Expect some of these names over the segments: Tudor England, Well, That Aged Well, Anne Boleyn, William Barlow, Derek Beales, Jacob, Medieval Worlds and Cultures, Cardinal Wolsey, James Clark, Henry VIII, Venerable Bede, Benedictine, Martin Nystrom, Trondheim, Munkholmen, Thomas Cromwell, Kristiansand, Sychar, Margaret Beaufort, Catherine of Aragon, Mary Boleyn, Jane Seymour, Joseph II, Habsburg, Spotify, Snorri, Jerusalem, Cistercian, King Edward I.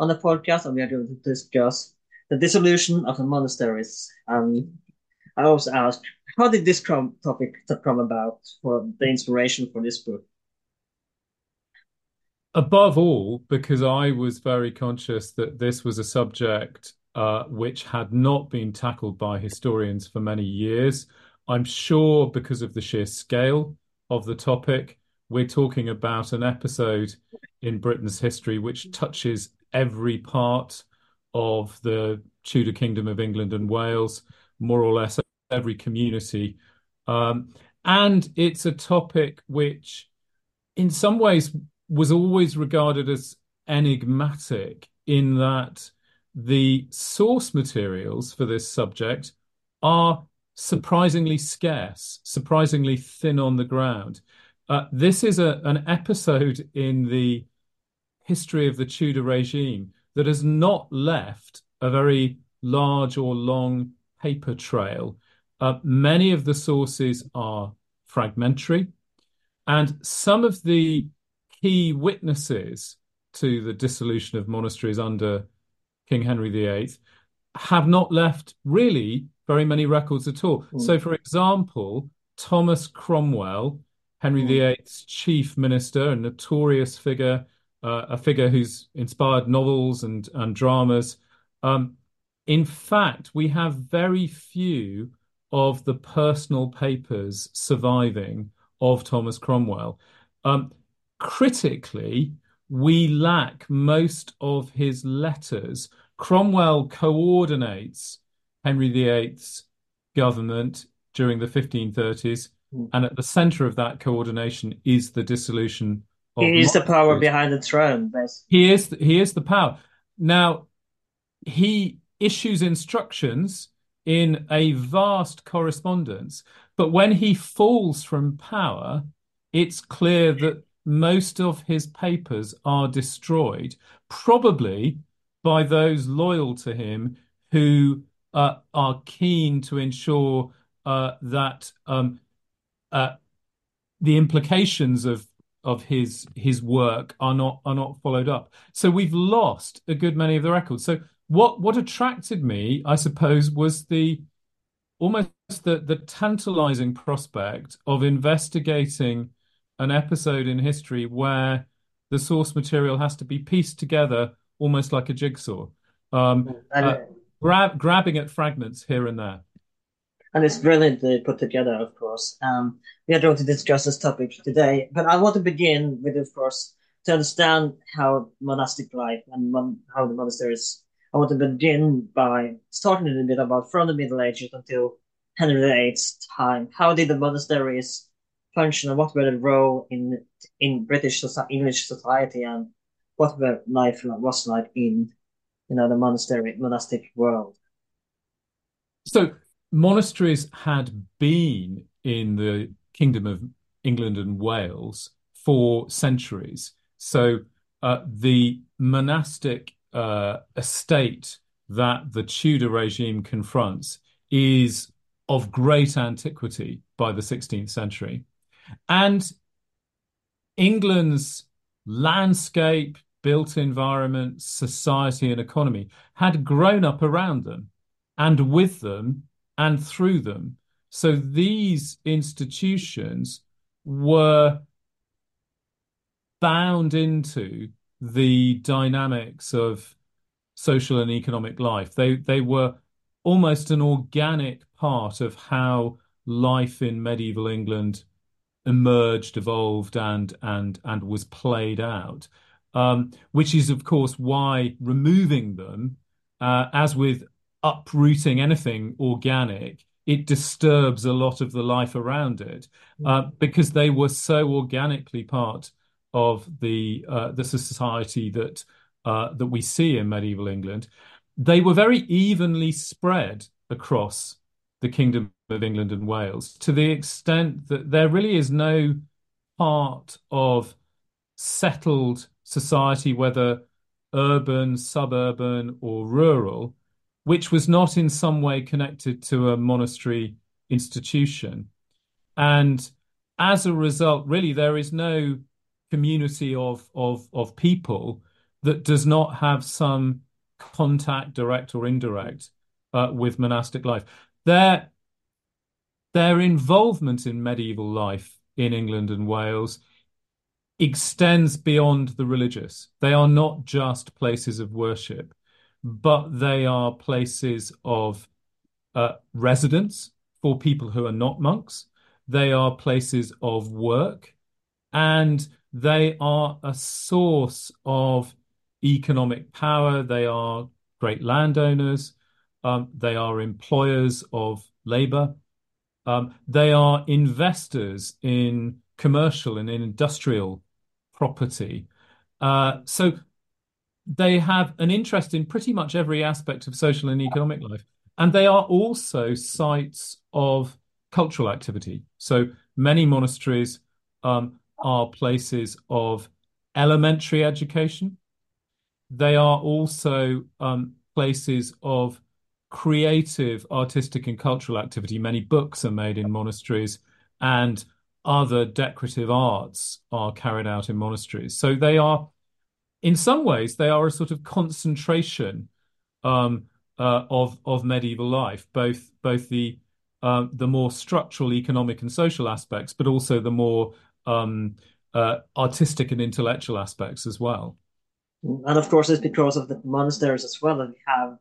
on the podcast and we are going to discuss the dissolution of the monasteries. I also asked, how did this topic come about for the inspiration for this book? Above all, because I was very conscious that this was a subject which had not been tackled by historians for many years. I'm sure because of the sheer scale of the topic, we're talking about an episode in Britain's history which touches every part of the Tudor Kingdom of England and Wales, more or less every community. And it's a topic which in some ways was always regarded as enigmatic in that the source materials for this subject are surprisingly scarce, surprisingly thin on the ground. This is an episode in the history of the Tudor regime that has not left a very large or long paper trail. Many of the sources are fragmentary, and some of the key witnesses to the dissolution of monasteries under King Henry VIII have not left really very many records at all. Mm. So, for example, Thomas Cromwell, Henry VIII's chief minister, a notorious figure, a figure who's inspired novels and dramas. In fact, we have very few of the personal papers surviving of Thomas Cromwell. Critically, we lack most of his letters. Cromwell coordinates Henry VIII's government during the 1530s, and at the centre of that coordination is the dissolution of monasteries. He is the power behind the throne. He is the power. Now, he issues instructions in a vast correspondence, but when he falls from power, it's clear that most of his papers are destroyed, probably by those loyal to him who are keen to ensure that the implications of his work are not followed up. So we've lost a good many of the records. So what attracted me, I suppose, was the tantalising prospect of investigating an episode in history where the source material has to be pieced together almost like a jigsaw. Grabbing at fragments here and there. And it's brilliantly put together, of course. We are going to discuss this topic today, but I want to begin with, of course, to understand how monastic life and how the monasteries. I want to begin by starting a little bit about from the Middle Ages until Henry VIII's time. How did the monasteries function and what were the role in British English society and what were life was like in the monastic world? So monasteries had been in the Kingdom of England and Wales for centuries. So the monastic estate that the Tudor regime confronts is of great antiquity by the 16th century. And England's landscape, built environment, society and economy had grown up around them and with them and through them. So these institutions were bound into the dynamics of social and economic life. They were almost an organic part of how life in medieval England emerged, evolved, and was played out, which is, of course, why removing them, as with uprooting anything organic, it disturbs a lot of the life around it, because they were so organically part of the society that we see in medieval England. They were very evenly spread across the Kingdom of England and Wales, to the extent that there really is no part of settled society, whether urban, suburban, or rural, which was not in some way connected to a monastery institution. And as a result, really, there is no community of people that does not have some contact, direct or indirect, with monastic life. Their involvement in medieval life in England and Wales extends beyond the religious. They are not just places of worship, but they are places of residence for people who are not monks. They are places of work, and they are a source of economic power. They are great landowners. They are employers of labour. They are investors in commercial and in industrial property. So they have an interest in pretty much every aspect of social and economic life. And they are also sites of cultural activity. So many monasteries are places of elementary education. They are also places of creative, artistic and cultural activity. Many books are made in monasteries, and other decorative arts are carried out in monasteries. So they are, in some ways, they are a sort of concentration of medieval life, both the more structural, economic and social aspects, but also the more artistic and intellectual aspects as well. And of course, it's because of the monasteries as well that we have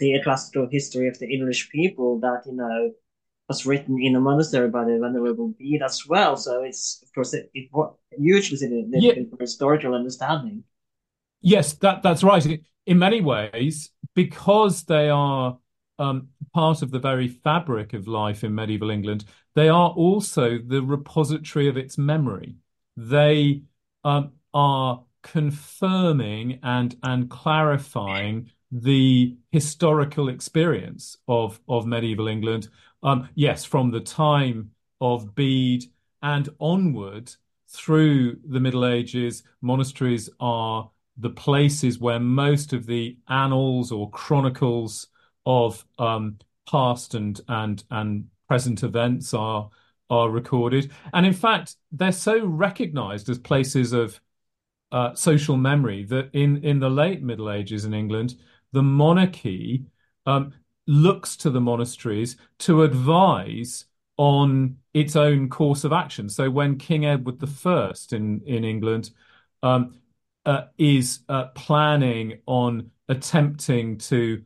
the classical history of the English people that, you know, was written in a monastery by the Venerable Bede as well. So it's, of course, it hugely significant for historical understanding. Yes, that's right. In many ways, because they are part of the very fabric of life in medieval England, they are also the repository of its memory. They are confirming and clarifying the historical experience of medieval England. Yes, from the time of Bede and onward through the Middle Ages, monasteries are the places where most of the annals or chronicles of past and present events are recorded. And in fact, they're so recognised as places of social memory that in the late Middle Ages in England, the monarchy looks to the monasteries to advise on its own course of action. So when King Edward I in England is planning on attempting to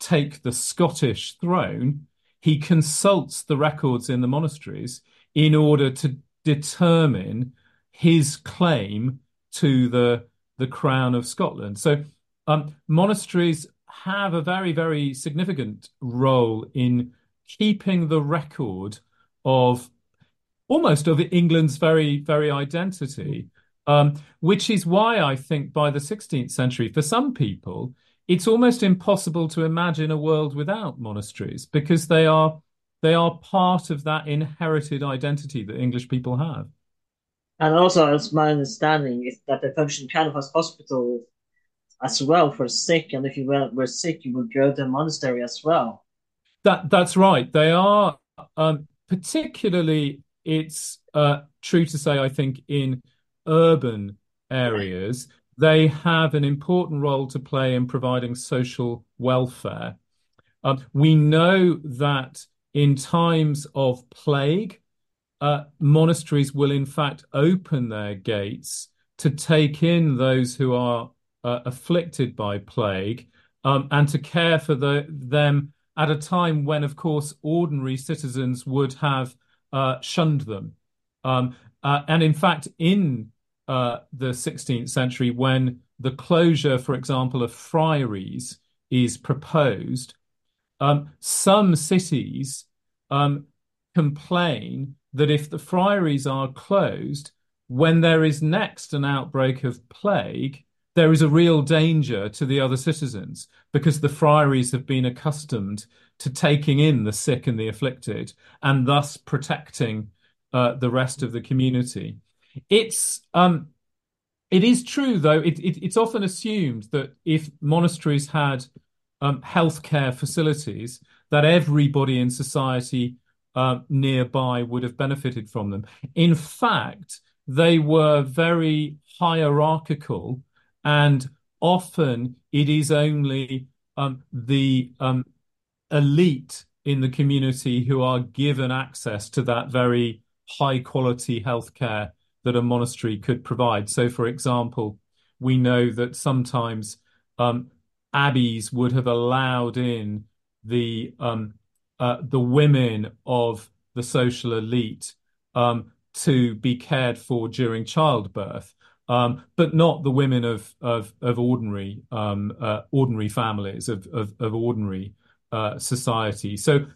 take the Scottish throne, he consults the records in the monasteries in order to determine his claim to the crown of Scotland. So monasteries have a very, very significant role in keeping the record of almost of England's very, very identity, which is why I think by the 16th century, for some people, it's almost impossible to imagine a world without monasteries, because they are part of that inherited identity that English people have. And also, as my understanding is that they function kind of as hospital as well for sick, and if you were sick, you would go to a monastery as well. That's right. They are particularly, it's true to say, I think, in urban areas, they have an important role to play in providing social welfare. We know that in times of plague, monasteries will in fact open their gates to take in those who are afflicted by plague, and to care for them at a time when, of course, ordinary citizens would have shunned them. And in fact, in the 16th century, when the closure, for example, of friaries is proposed, some cities complain that if the friaries are closed, when there is next an outbreak of plague, there is a real danger to the other citizens, because the friaries have been accustomed to taking in the sick and the afflicted and thus protecting the rest of the community. It is true, though, it's often assumed that if monasteries had healthcare facilities, that everybody in society nearby would have benefited from them. In fact, they were very hierarchical, and often it is only the elite in the community who are given access to that very high-quality healthcare that a monastery could provide. So, for example, we know that sometimes abbeys would have allowed in the women of the social elite to be cared for during childbirth, but not the women of ordinary ordinary families of ordinary society. So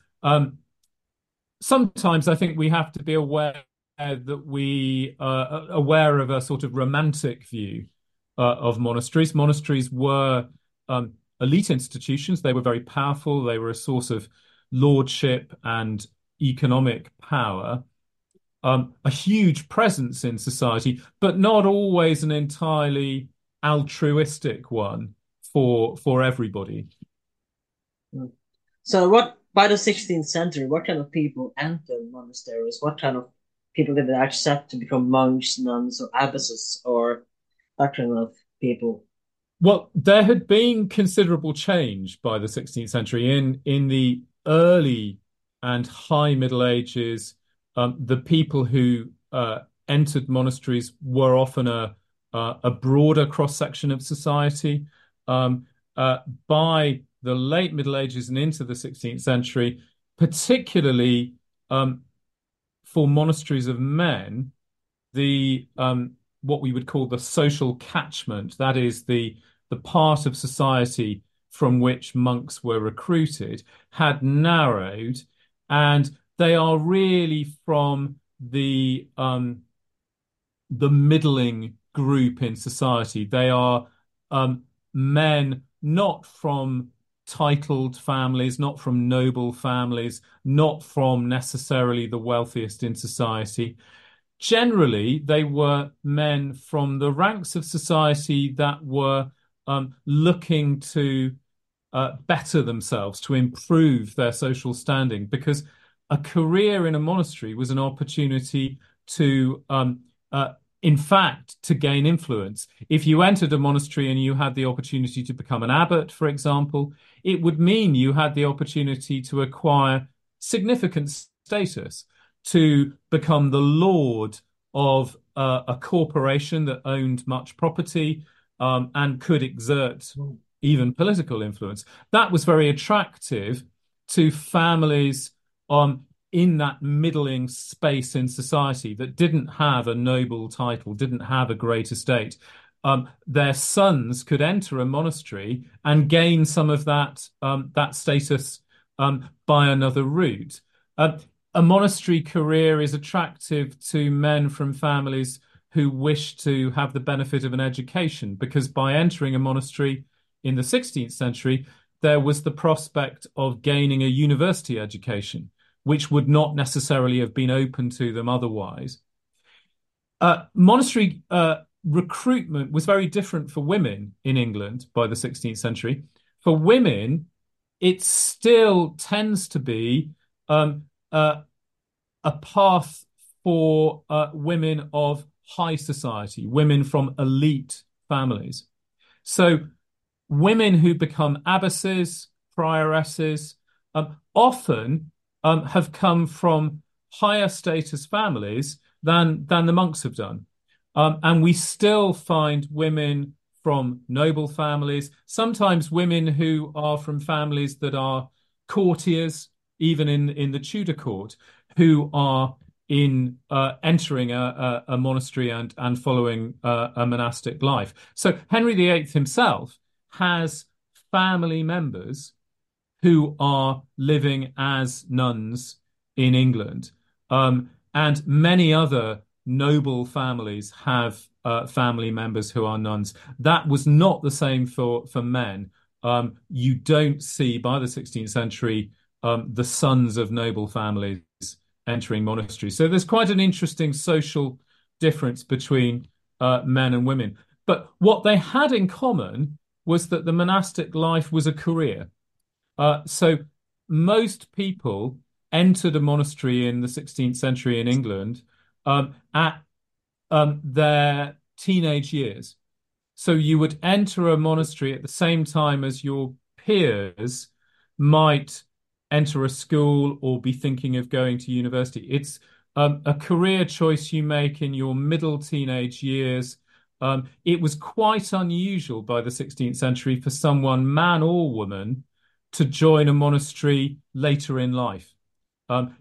sometimes I think we have to be aware of a sort of romantic view of monasteries. Monasteries were elite institutions. They were very powerful. They were a source of lordship and economic power. A huge presence in society, but not always an entirely altruistic one for everybody. So by the 16th century, what kind of people entered monasteries? What kind of people did they accept to become monks, nuns, or abbesses, or that kind of people? Well, there had been considerable change by the 16th century. In the early and high Middle Ages, the people who entered monasteries were often a broader cross-section of society. By the late Middle Ages and into the 16th century, particularly for monasteries of men, the what we would call the social catchment, that is the part of society from which monks were recruited, had narrowed, and they are really from the middling group in society. They are men not from titled families, not from noble families, not from necessarily the wealthiest in society. Generally, they were men from the ranks of society that were looking to better themselves, to improve their social standing, because a career in a monastery was an opportunity to, in fact, to gain influence. If you entered a monastery and you had the opportunity to become an abbot, for example, it would mean you had the opportunity to acquire significant status, to become the lord of a corporation that owned much property and could exert even political influence. That was very attractive to families in that middling space in society that didn't have a noble title, didn't have a great estate. Their sons could enter a monastery and gain some of that status by another route. A monastery career is attractive to men from families who wish to have the benefit of an education, because by entering a monastery in the 16th century, there was the prospect of gaining a university education, which would not necessarily have been open to them otherwise. Monastery recruitment was very different for women in England by the 16th century. For women, it still tends to be a path for women of high society, women from elite families. So women who become abbesses, prioresses, often have come from higher status families than the monks have done. And we still find women from noble families, sometimes women who are from families that are courtiers, even in the Tudor court, who are in entering a monastery and following a monastic life. So Henry VIII himself has family members who are living as nuns in England. And many other noble families have family members who are nuns. That was not the same for men. You don't see, by the 16th century, the sons of noble families entering monasteries. So there's quite an interesting social difference between men and women. But what they had in common was that the monastic life was a career. So most people entered a monastery in the 16th century in England at their teenage years. So you would enter a monastery at the same time as your peers might enter a school or be thinking of going to university. It's a career choice you make in your middle teenage years. It was quite unusual by the 16th century for someone, man or woman, to join a monastery later in life.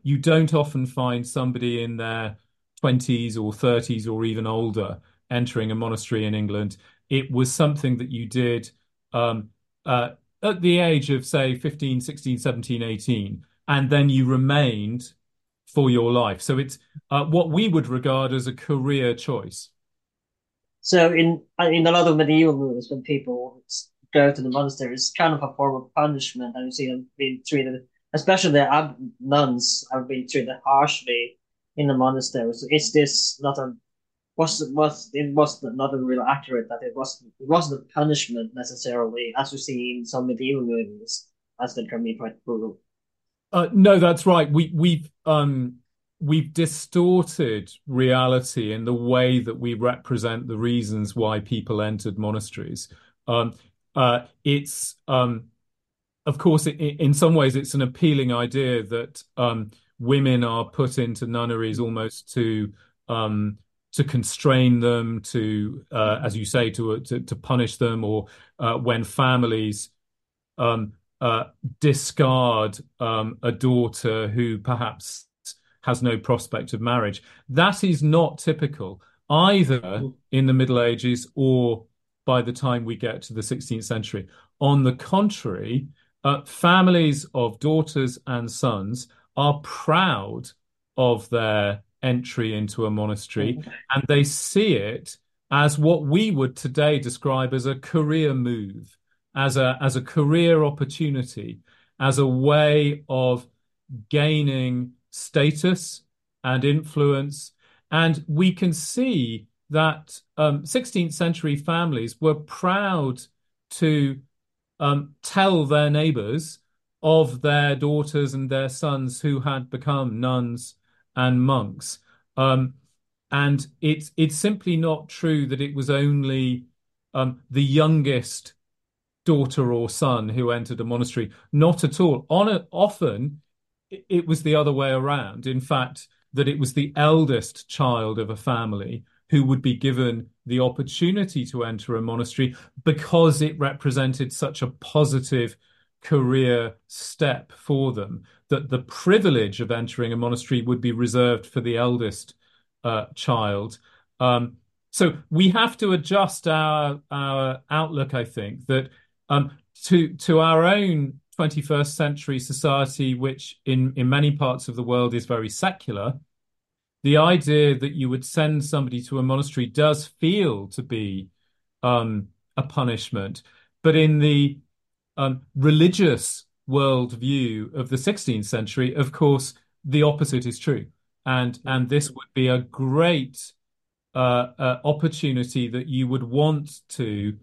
You don't often find somebody in their 20s or 30s or even older entering a monastery in England. It was something that you did at the age of, say, 15, 16, 17, 18, and then you remained for your life. So it's what we would regard as a career choice. So in a lot of medieval movies, when people go to the monastery, it's kind of a form of punishment, and you see them being treated, especially the nuns, have been treated harshly in the monastery. So is this not a was not really accurate that it wasn't a punishment necessarily, as we see in some medieval movies, as they can be quite brutal? No, that's right. We've distorted reality in the way that we represent the reasons why people entered monasteries. Of course, in some ways, it's an appealing idea that women are put into nunneries almost to constrain them, to, as you say, to punish them, or when families discard a daughter who perhaps has no prospect of marriage. That is not typical, either in the Middle Ages or by the time we get to the 16th century. On the contrary, families of daughters and sons are proud of their entry into a monastery, and they see it as what we would today describe as a career move, as a career opportunity, as a way of gaining status and influence. And we can see that 16th century families were proud to tell their neighbours of their daughters and their sons who had become nuns and monks. And it's simply not true that it was only the youngest daughter or son who entered a monastery. Not at all. Often it was the other way around. In fact, that it was the eldest child of a family who would be given the opportunity to enter a monastery because it represented such a positive career step for them, that the privilege of entering a monastery would be reserved for the eldest child. So we have to adjust our outlook, I think, that to our own 21st century society, which in many parts of the world is very secular, the idea that you would send somebody to a monastery does feel to be a punishment. But in the religious worldview of the 16th century, of course, the opposite is true. And this would be a great opportunity that you would want to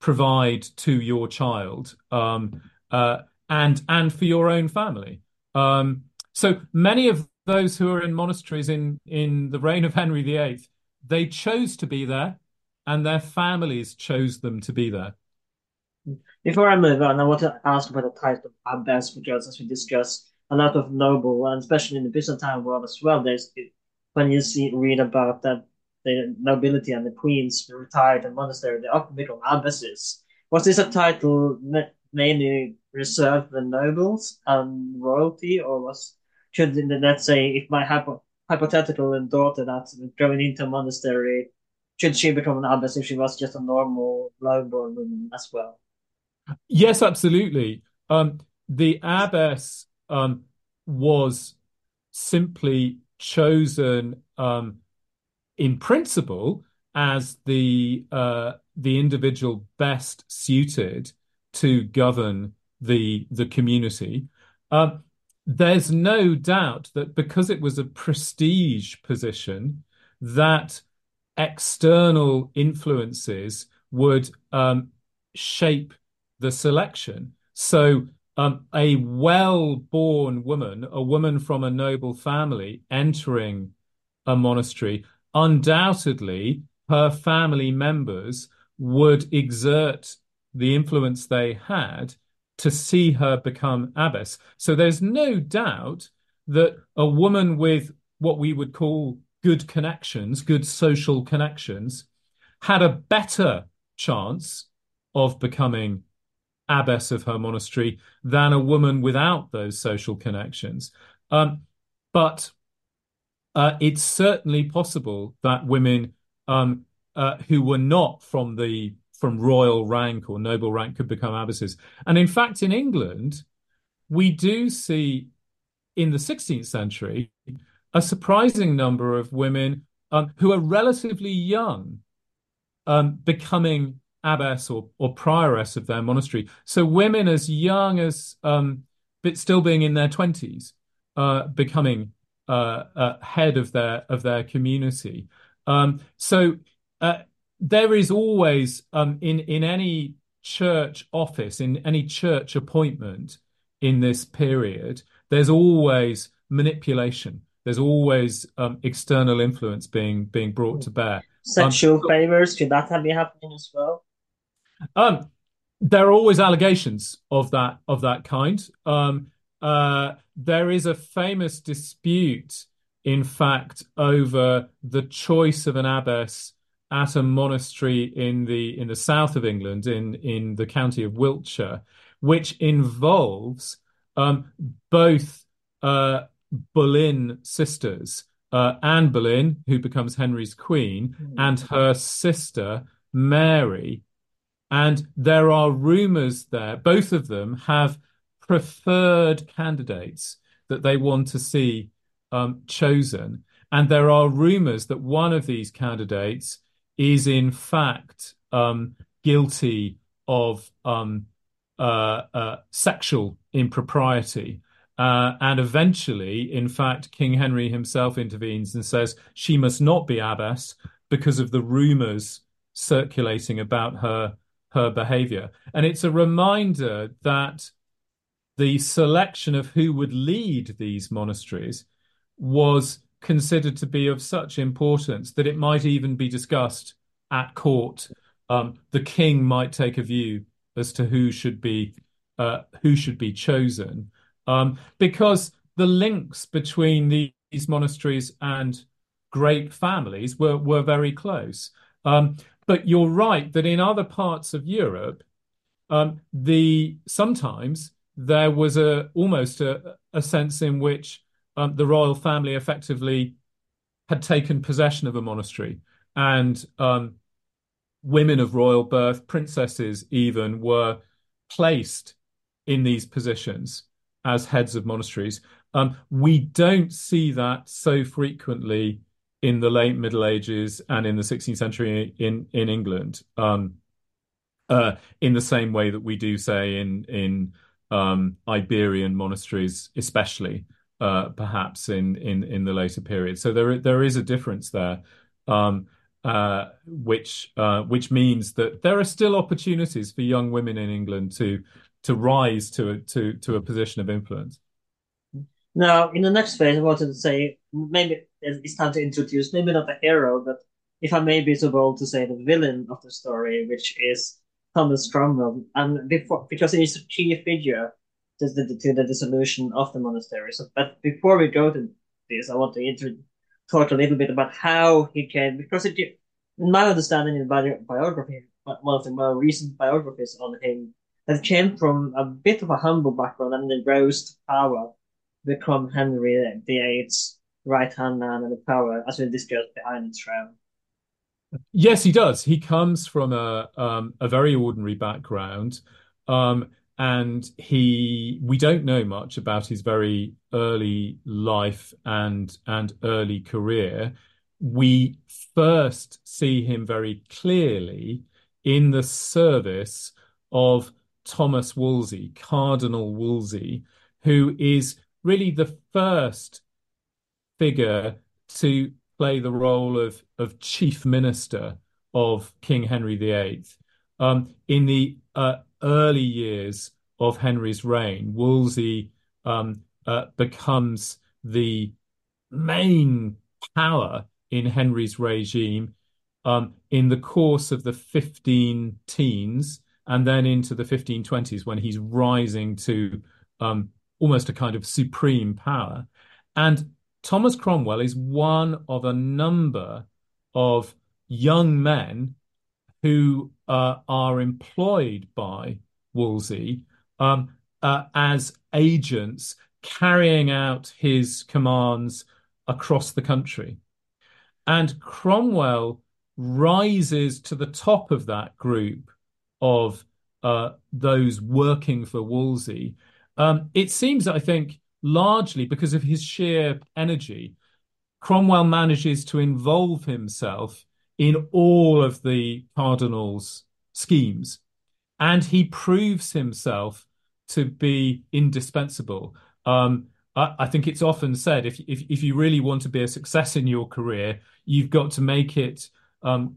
provide to your child and for your own family. So many of those who are in monasteries in the reign of Henry VIII, they chose to be there and their families chose them to be there. Before I move on, I want to ask about the type of abbess, because as we discussed, a lot of noble, and especially in the Byzantine world as well, there's when you read about that the nobility and the queens retired in monastery, they often become abbesses. Was this a title mainly reserved the nobles and royalty, or was should the, let's say, if my hypothetical daughter that's going into a monastery, should she become an abbess if she was just a normal low-born woman as well? Yes, absolutely. The abbess was simply chosen in principle as the individual best suited to govern the community. There's no doubt that because it was a prestige position, that external influences would shape the selection. So a well-born woman, a woman from a noble family entering a monastery, undoubtedly her family members would exert the influence they had to see her become abbess. So there's no doubt that a woman with what we would call good connections, good social connections, had a better chance of becoming abbess of her monastery than a woman without those social connections. But it's certainly possible that women who were not from royal rank or noble rank could become abbesses. And in fact, in England, we do see in the 16th century a surprising number of women who are relatively young becoming abbess or prioress of their monastery. So women as young as, but still being in their 20s, becoming head of their community. There is always, in any church office, in any church appointment in this period, there's always manipulation. There's always external influence being brought to bear. Sexual favors, could that be happening as well? There are always allegations of that kind. There is a famous dispute, in fact, over the choice of an abbess at a monastery in the south of England, in the county of Wiltshire, which involves both Boleyn sisters, Anne Boleyn, who becomes Henry's queen, and her sister Mary. And there are rumours there, both of them have preferred candidates that they want to see chosen. And there are rumours that one of these candidates is in fact guilty of sexual impropriety. And eventually, in fact, King Henry himself intervenes and says she must not be abbess because of the rumours circulating about her behaviour. And it's a reminder that the selection of who would lead these monasteries was considered to be of such importance that it might even be discussed at court. The king might take a view as to who should be chosen, because the links between these monasteries and great families were very close. But you're right that in other parts of Europe, sometimes there was almost a sense in which the royal family effectively had taken possession of a monastery, and women of royal birth, princesses even, were placed in these positions as heads of monasteries. We don't see that so frequently in the late Middle Ages and in the 16th century in England, in the same way that we do, say, in Iberian monasteries, especially. Perhaps in the later period, so there is a difference there, which means that there are still opportunities for young women in England to rise to a position of influence. Now, in the next phase, I wanted to say maybe it's time to introduce maybe not the hero, but if I may be so bold to say, the villain of the story, which is Thomas Cromwell, and because he is a key figure to the dissolution of the monastery. So, but before we go to this, I want to talk a little bit about how he came, because in my understanding in biography, one of the more recent biographies on him as came from a bit of a humble background and then rose to power, become Henry VIII's right-hand man in the power, as in this goes behind the throne. Yes, he does. He comes from a very ordinary background, and we don't know much about his very early life and early career. We first see him very clearly in the service of Thomas Wolsey, Cardinal Wolsey, who is really the first figure to play the role of chief minister of King Henry VIII. In the early years of Henry's reign, Wolsey becomes the main power in Henry's regime in the course of the 1510s and then into the 1520s, when he's rising to almost a kind of supreme power. And Thomas Cromwell is one of a number of young men who are employed by Wolsey as agents carrying out his commands across the country. And Cromwell rises to the top of that group of those working for Wolsey. It seems, I think, largely because of his sheer energy. Cromwell manages to involve himself in all of the cardinal's schemes, and he proves himself to be indispensable. I think it's often said, if you really want to be a success in your career, you've got to make it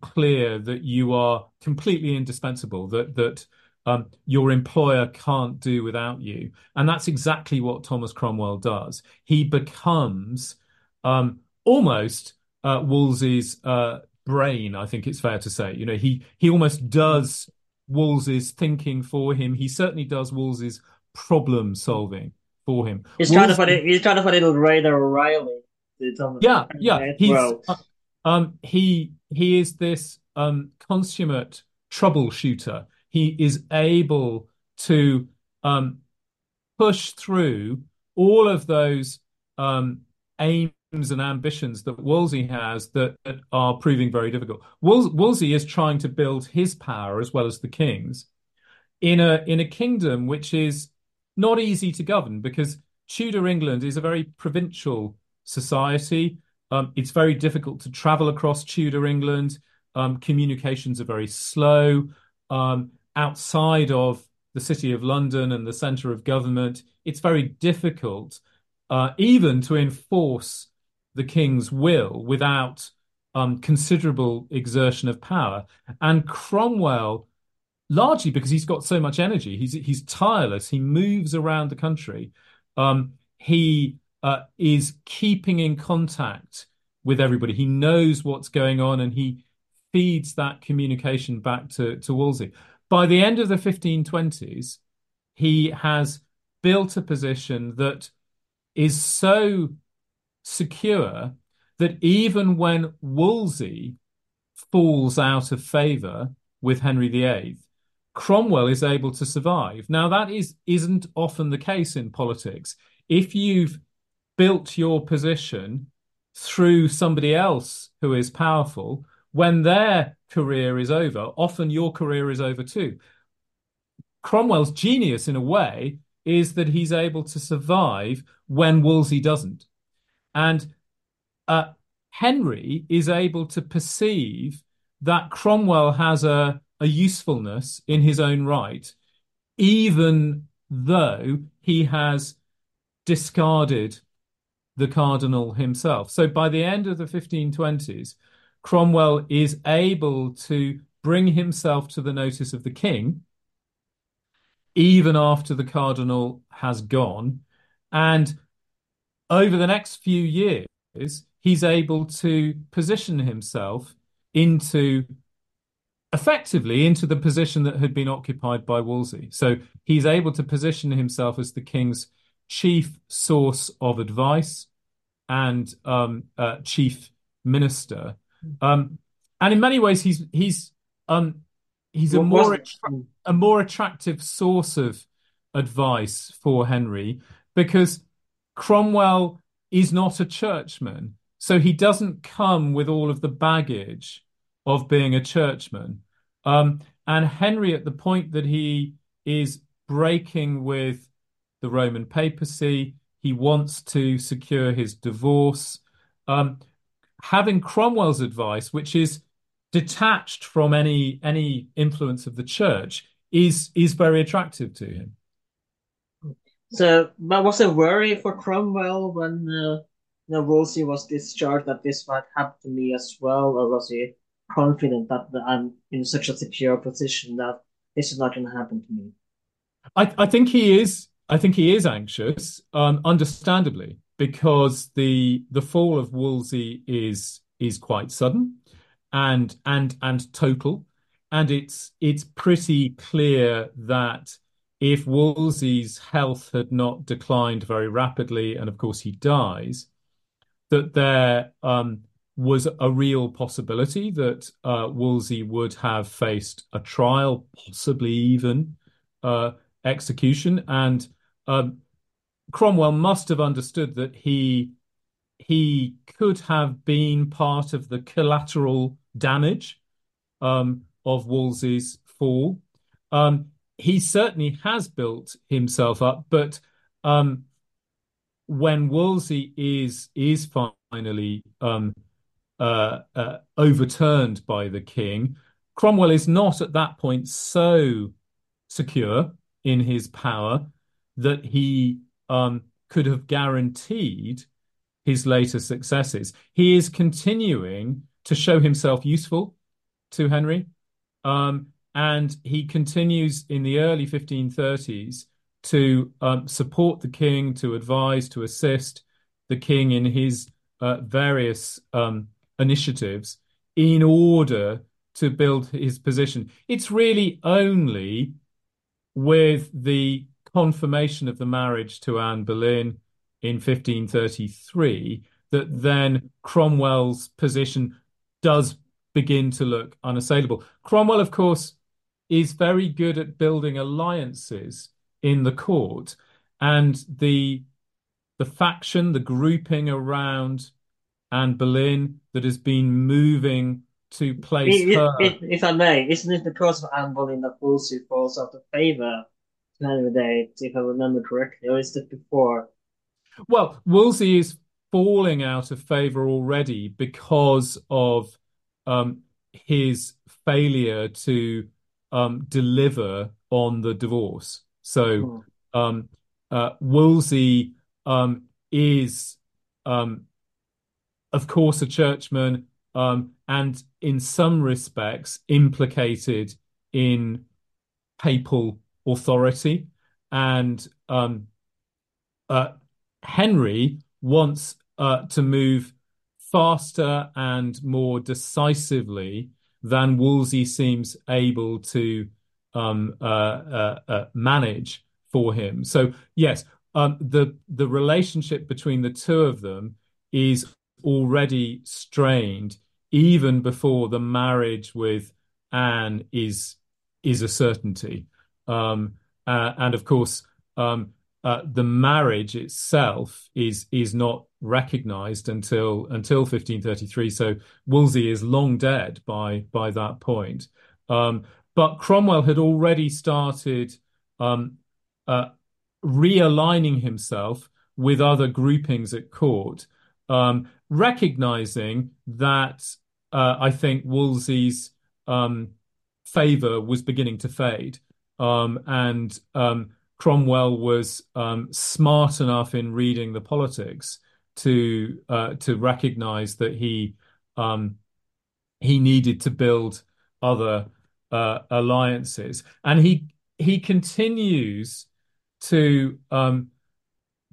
clear that you are completely indispensable, that your employer can't do without you. And that's exactly what Thomas Cromwell does. He becomes almost Wolsey's brain, I think it's fair to say. You know, he almost does Wolsey's thinking for him. He certainly does Wolsey's problem solving for him. He's kind of a little Raider O'Reilly. Yeah. He is this consummate troubleshooter. He is able to push through all of those aims and ambitions that Wolsey has that are proving very difficult. Wolsey is trying to build his power as well as the king's in a kingdom which is not easy to govern, because Tudor England is a very provincial society. It's very difficult to travel across Tudor England. Communications are very slow. Outside of the City of London and the centre of government, it's very difficult even to enforce the king's will without considerable exertion of power. And Cromwell, largely because he's got so much energy, he's tireless, he moves around the country, he is keeping in contact with everybody. He knows what's going on, and he feeds that communication back to Wolsey. By the end of the 1520s, he has built a position that is so secure that even when Wolsey falls out of favour with Henry VIII, Cromwell is able to survive. Now, that isn't often the case in politics. If you've built your position through somebody else who is powerful, when their career is over, often your career is over too. Cromwell's genius, in a way, is that he's able to survive when Wolsey doesn't. And Henry is able to perceive that Cromwell has a usefulness in his own right, even though he has discarded the cardinal himself. So by the end of the 1520s, Cromwell is able to bring himself to the notice of the king, even after the cardinal has gone. And over the next few years, he's able to position himself effectively into the position that had been occupied by Wolsey. So he's able to position himself as the king's chief source of advice and chief minister. And in many ways, he's he's a more attractive source of advice for Henry, because Cromwell is not a churchman, so he doesn't come with all of the baggage of being a churchman. And Henry, at the point that he is breaking with the Roman papacy, he wants to secure his divorce. Having Cromwell's advice, which is detached from any influence of the church, is very attractive to him. So, but was a worry for Cromwell when Wolsey was discharged that this might happen to me as well, or was he confident that I'm in such a secure position that this is not going to happen to me? I think he is anxious, understandably, because the fall of Wolsey is quite sudden and total, and it's pretty clear that if Wolsey's health had not declined very rapidly, and of course he dies, that there was a real possibility that Wolsey would have faced a trial, possibly even execution, and Cromwell must have understood that he could have been part of the collateral damage of Wolsey's fall. He certainly has built himself up, but when Wolsey is finally overturned by the king, Cromwell is not at that point so secure in his power that he could have guaranteed his later successes. He is continuing to show himself useful to Henry, and he continues in the early 1530s to support the king, to advise, to assist the king in his various initiatives in order to build his position. It's really only with the confirmation of the marriage to Anne Boleyn in 1533 that then Cromwell's position does begin to look unassailable. Cromwell, of course, is very good at building alliances in the court, and the faction, the grouping around Anne Boleyn that has been moving to place her. If I may, isn't it because of Anne Boleyn that Wolsey falls out of favour to Henry VIII, if I remember correctly, or is it before? Well, Wolsey is falling out of favour already because of his failure to deliver on the divorce. So Wolsey is, of course, a churchman, and in some respects implicated in papal authority. And Henry wants to move faster and more decisively than Wolsey seems able to manage for him. So yes, the relationship between the two of them is already strained even before the marriage with Anne is a certainty. And of course, the marriage itself is not recognised until 1533. So Wolsey is long dead by that point. But Cromwell had already started realigning himself with other groupings at court, recognising that I think Wolsey's favour was beginning to fade. And Cromwell was smart enough in reading the politics to recognise that he needed to build other alliances, and he continues to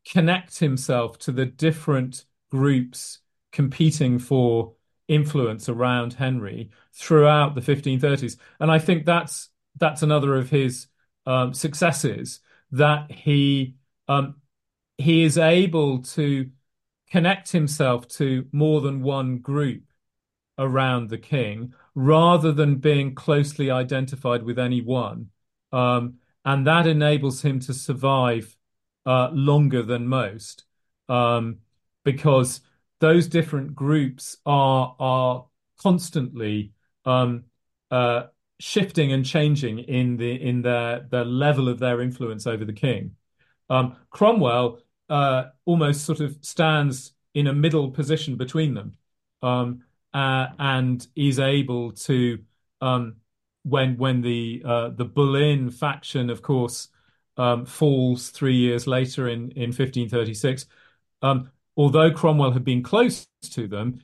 connect himself to the different groups competing for influence around Henry throughout the 1530s, and I think that's another of his successes, that he is able to connect himself to more than one group around the king, rather than being closely identified with any one. And that enables him to survive longer than most, because those different groups are constantly shifting and changing in their level of their influence over the king. Cromwell almost sort of stands in a middle position between them, and is able to, when the Boleyn faction, of course, falls 3 years later in 1536. Although Cromwell had been close to them,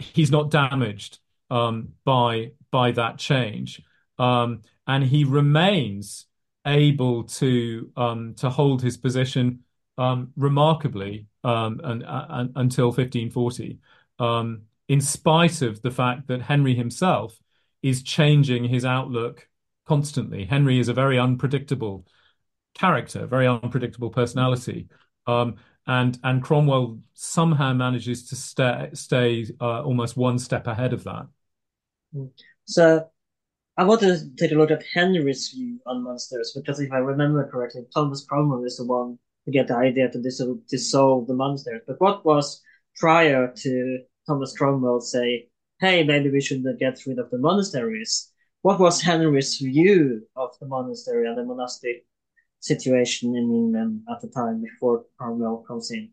he's not damaged by that change, and he remains able to hold his position remarkably and until 1540, in spite of the fact that Henry himself is changing his outlook constantly. Henry is a very unpredictable character, very unpredictable personality, and Cromwell somehow manages to stay almost one step ahead of that. So I want to take a look at Henry's view on monsters, because if I remember correctly, Thomas Cromwell is the one to get the idea to dissolve the monsters. But what was prior to Thomas Cromwell say, hey, maybe we should get rid of the monasteries? What was Henry's view of the monastery and the monastic situation in England at the time before Cromwell comes in?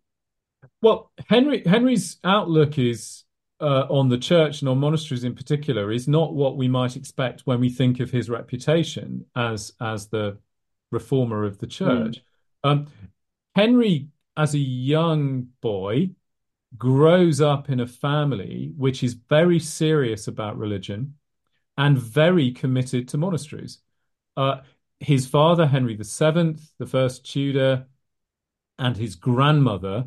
Well, Henry's outlook is on the church and on monasteries in particular is not what we might expect when we think of his reputation as the reformer of the church. Henry, as a young boy, grows up in a family which is very serious about religion and very committed to monasteries. His father, Henry VII, the first Tudor, and his grandmother,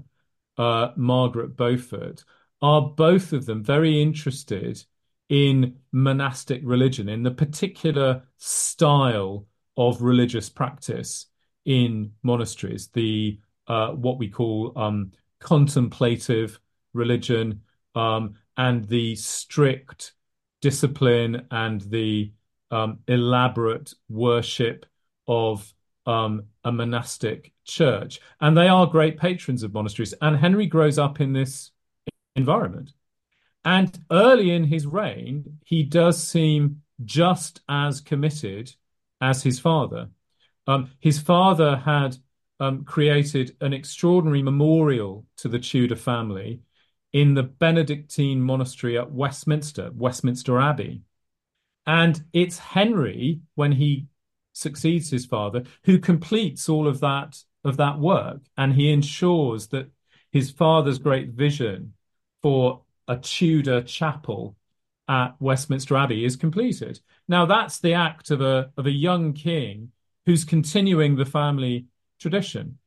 Margaret Beaufort, are both of them very interested in monastic religion, in the particular style of religious practice in monasteries, the what we call contemplative religion, and the strict discipline and the elaborate worship of a monastic church. And they are great patrons of monasteries. And Henry grows up in this environment. And early in his reign, he does seem just as committed as his father. His father had created an extraordinary memorial to the Tudor family in the Benedictine monastery at Westminster Abbey. And it's Henry, when he succeeds his father, who completes all of that work. And he ensures that his father's great vision for a Tudor chapel at Westminster Abbey is completed. Now, that's the act of a young king who's continuing the family tradition.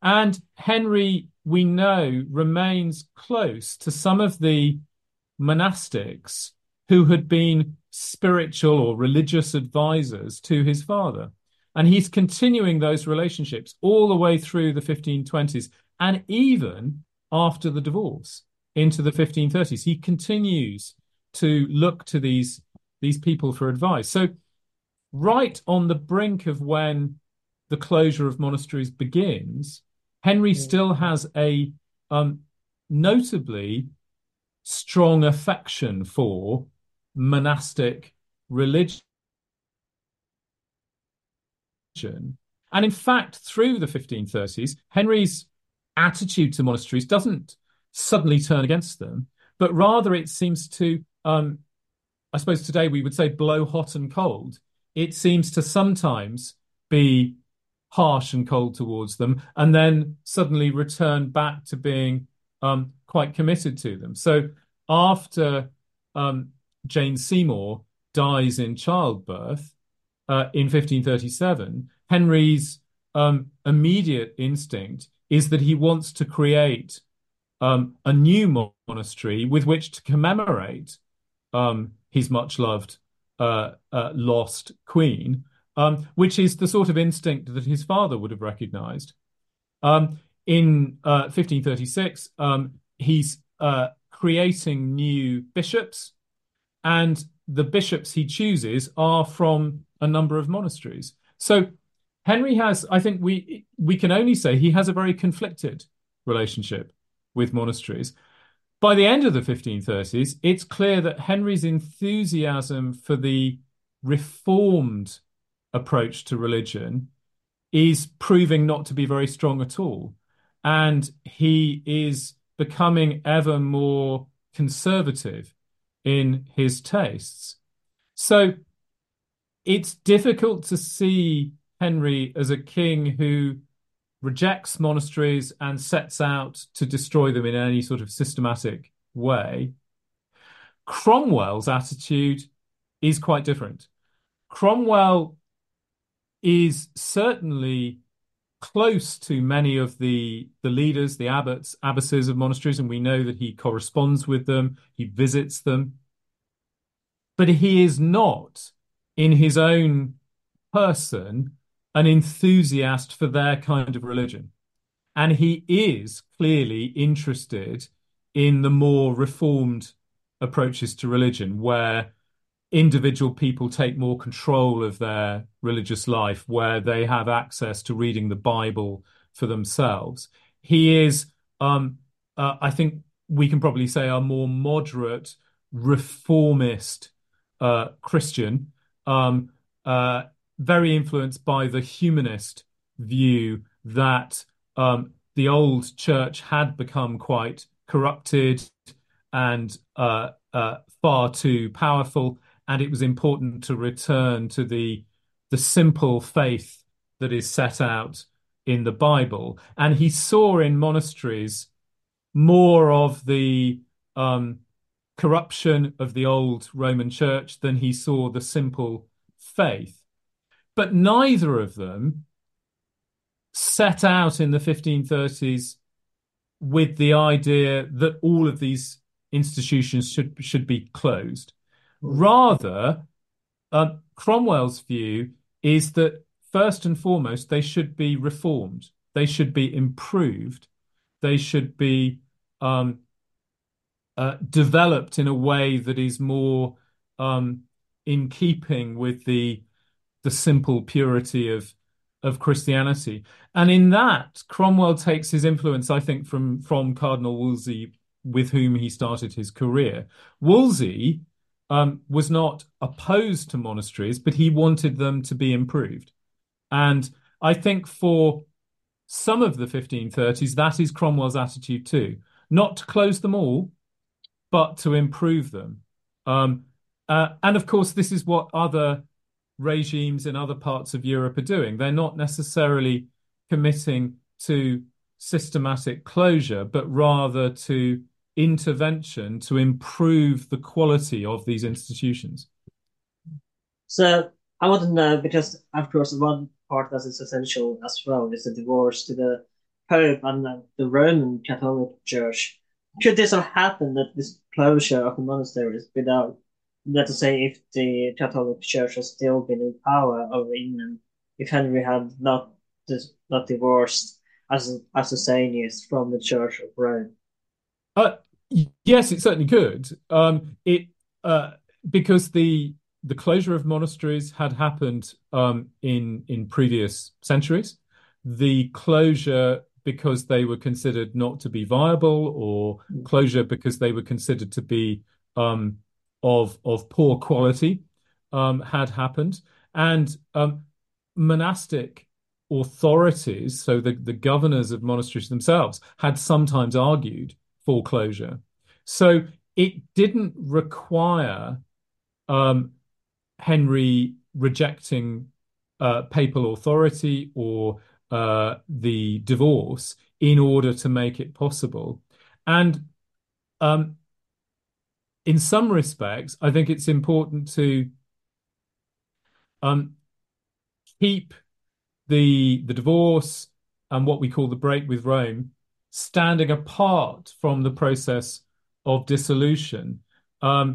And Henry, we know, remains close to some of the monastics who had been spiritual or religious advisors to his father. And he's continuing those relationships all the way through the 1520s and even after the divorce, into the 1530s. He continues to look to these people for advice. So right on the brink of when the closure of monasteries begins, Henry still has a notably strong affection for monastic religion. And in fact, through the 1530s, Henry's attitude to monasteries doesn't suddenly turn against them, but rather it seems to, I suppose today we would say, blow hot and cold. It seems to sometimes be harsh and cold towards them, and then suddenly return back to being quite committed to them. So after Jane Seymour dies in childbirth in 1537, Henry's immediate instinct is that he wants to create a new monastery with which to commemorate his much-loved, lost queen, which is the sort of instinct that his father would have recognised. In 1536, he's creating new bishops, and the bishops he chooses are from a number of monasteries. So Henry has, I think we can only say he has a very conflicted relationship with monasteries. By the end of the 1530s, it's clear that Henry's enthusiasm for the reformed approach to religion is proving not to be very strong at all. And he is becoming ever more conservative in his tastes. So it's difficult to see Henry as a king who rejects monasteries and sets out to destroy them in any sort of systematic way. Cromwell's attitude is quite different. Cromwell is certainly close to many of the leaders, the abbots, abbesses of monasteries, and we know that he corresponds with them, he visits them. But he is not, in his own person, an enthusiast for their kind of religion. And he is clearly interested in the more reformed approaches to religion, where individual people take more control of their religious life, where they have access to reading the Bible for themselves. He is, I think we can probably say, a more moderate, reformist Christian, very influenced by the humanist view that the old church had become quite corrupted and far too powerful, and it was important to return to the simple faith that is set out in the Bible. And he saw in monasteries more of the corruption of the old Roman church than he saw the simple faith. But neither of them set out in the 1530s with the idea that all of these institutions should be closed. Rather, Cromwell's view is that first and foremost, they should be reformed. They should be improved. They should be developed in a way that is more in keeping with the simple purity of Christianity. And in that, Cromwell takes his influence, I think, from Cardinal Wolsey, with whom he started his career. Wolsey was not opposed to monasteries, but he wanted them to be improved. And I think for some of the 1530s, that is Cromwell's attitude too. Not to close them all, but to improve them. And of course, this is what other regimes in other parts of Europe are doing. They're not necessarily committing to systematic closure, but rather to intervention to improve the quality of these institutions. So I want to know, because of course one part that is essential as well is the divorce to the Pope and the Roman Catholic Church. Could this have happened, that this closure of the monasteries, without, let us say, if the Catholic Church has still been in power over England, if Henry had not divorced, as the saying is, from the Church of Rome? Yes, it certainly could. Because the closure of monasteries had happened in previous centuries. The closure because they were considered not to be viable, or closure because they were considered to be of poor quality, had happened. And monastic authorities, so the governors of monasteries themselves, had sometimes argued for closure. So it didn't require Henry rejecting papal authority or the divorce in order to make it possible. And in some respects, I think it's important to keep the divorce and what we call the break with Rome standing apart from the process of dissolution. And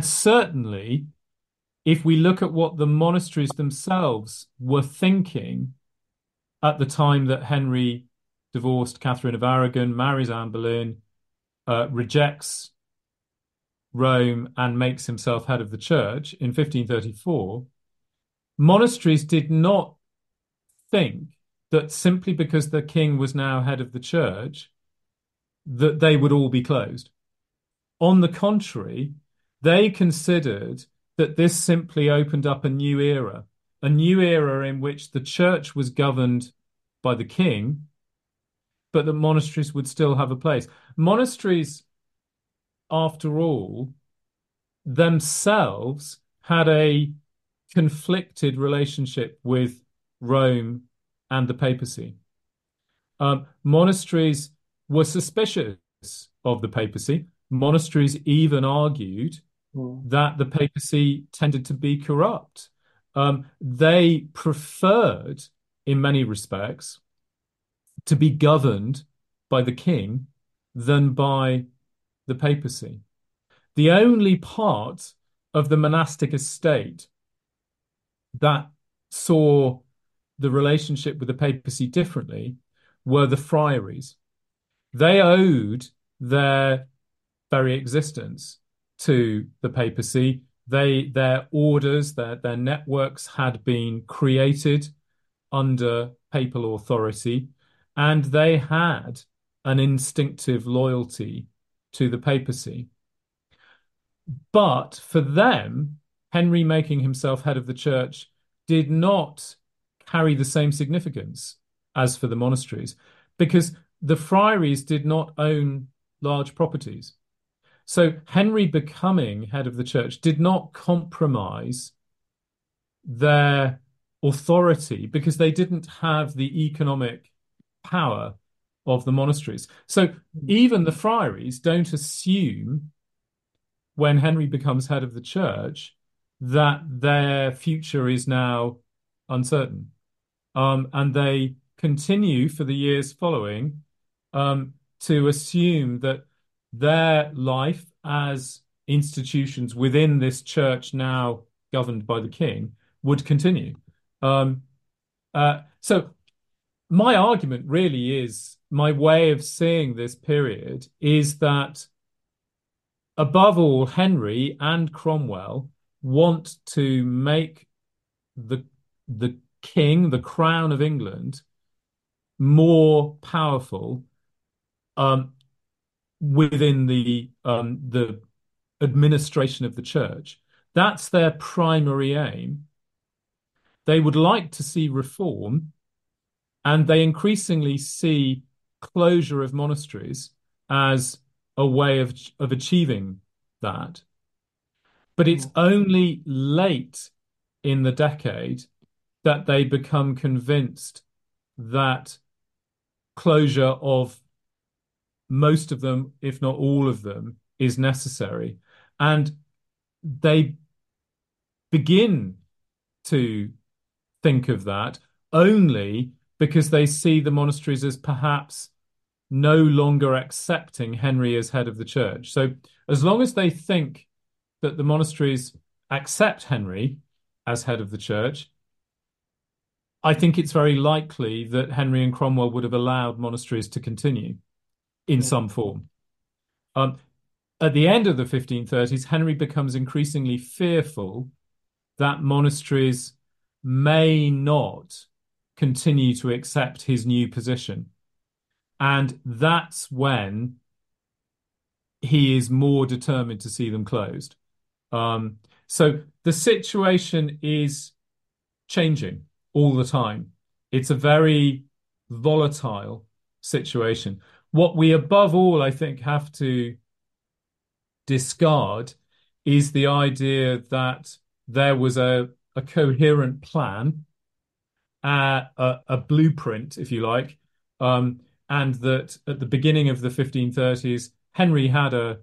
certainly, if we look at what the monasteries themselves were thinking at the time that Henry divorced Catherine of Aragon, marries Anne Boleyn, rejects Rome and makes himself head of the church in 1534, monasteries did not think that simply because the king was now head of the church, that they would all be closed. On the contrary, they considered that this simply opened up a new era in which the church was governed by the king, but that monasteries would still have a place. Monasteries, after all, themselves had a conflicted relationship with Rome and the papacy. Monasteries were suspicious of the papacy. Monasteries even argued that the papacy tended to be corrupt. They preferred, in many respects, to be governed by the king than by the papacy. The only part of the monastic estate that saw the relationship with the papacy differently were the friaries. They owed their very existence to the papacy. Their orders, their networks had been created under papal authority, and they had an instinctive loyalty to the papacy. But for them, Henry making himself head of the church did not carry the same significance as for the monasteries, because the friaries did not own large properties. So Henry becoming head of the church did not compromise their authority, because they didn't have the economic power of the monasteries. So even the friaries don't assume, when Henry becomes head of the church, that their future is now uncertain. And they continue for the years following to assume that their life as institutions within this church now governed by the king would continue. So my argument really is, my way of seeing this period is that above all, Henry and Cromwell want to make the king, the crown of England, more powerful within the administration of the church. That's their primary aim. They would like to see reform, and they increasingly see closure of monasteries as a way of achieving that. But it's only late in the decade that they become convinced that closure of most of them, if not all of them, is necessary. And they begin to think of that only because they see the monasteries as perhaps no longer accepting Henry as head of the church. So as long as they think that the monasteries accept Henry as head of the church, I think it's very likely that Henry and Cromwell would have allowed monasteries to continue in some form. At the end of the 1530s, Henry becomes increasingly fearful that monasteries may not continue to accept his new position. And that's when he is more determined to see them closed. So the situation is changing all the time. It's a very volatile situation. What we above all, I think, have to discard is the idea that there was a coherent plan, a blueprint, if you like, and that at the beginning of the 1530s, Henry had a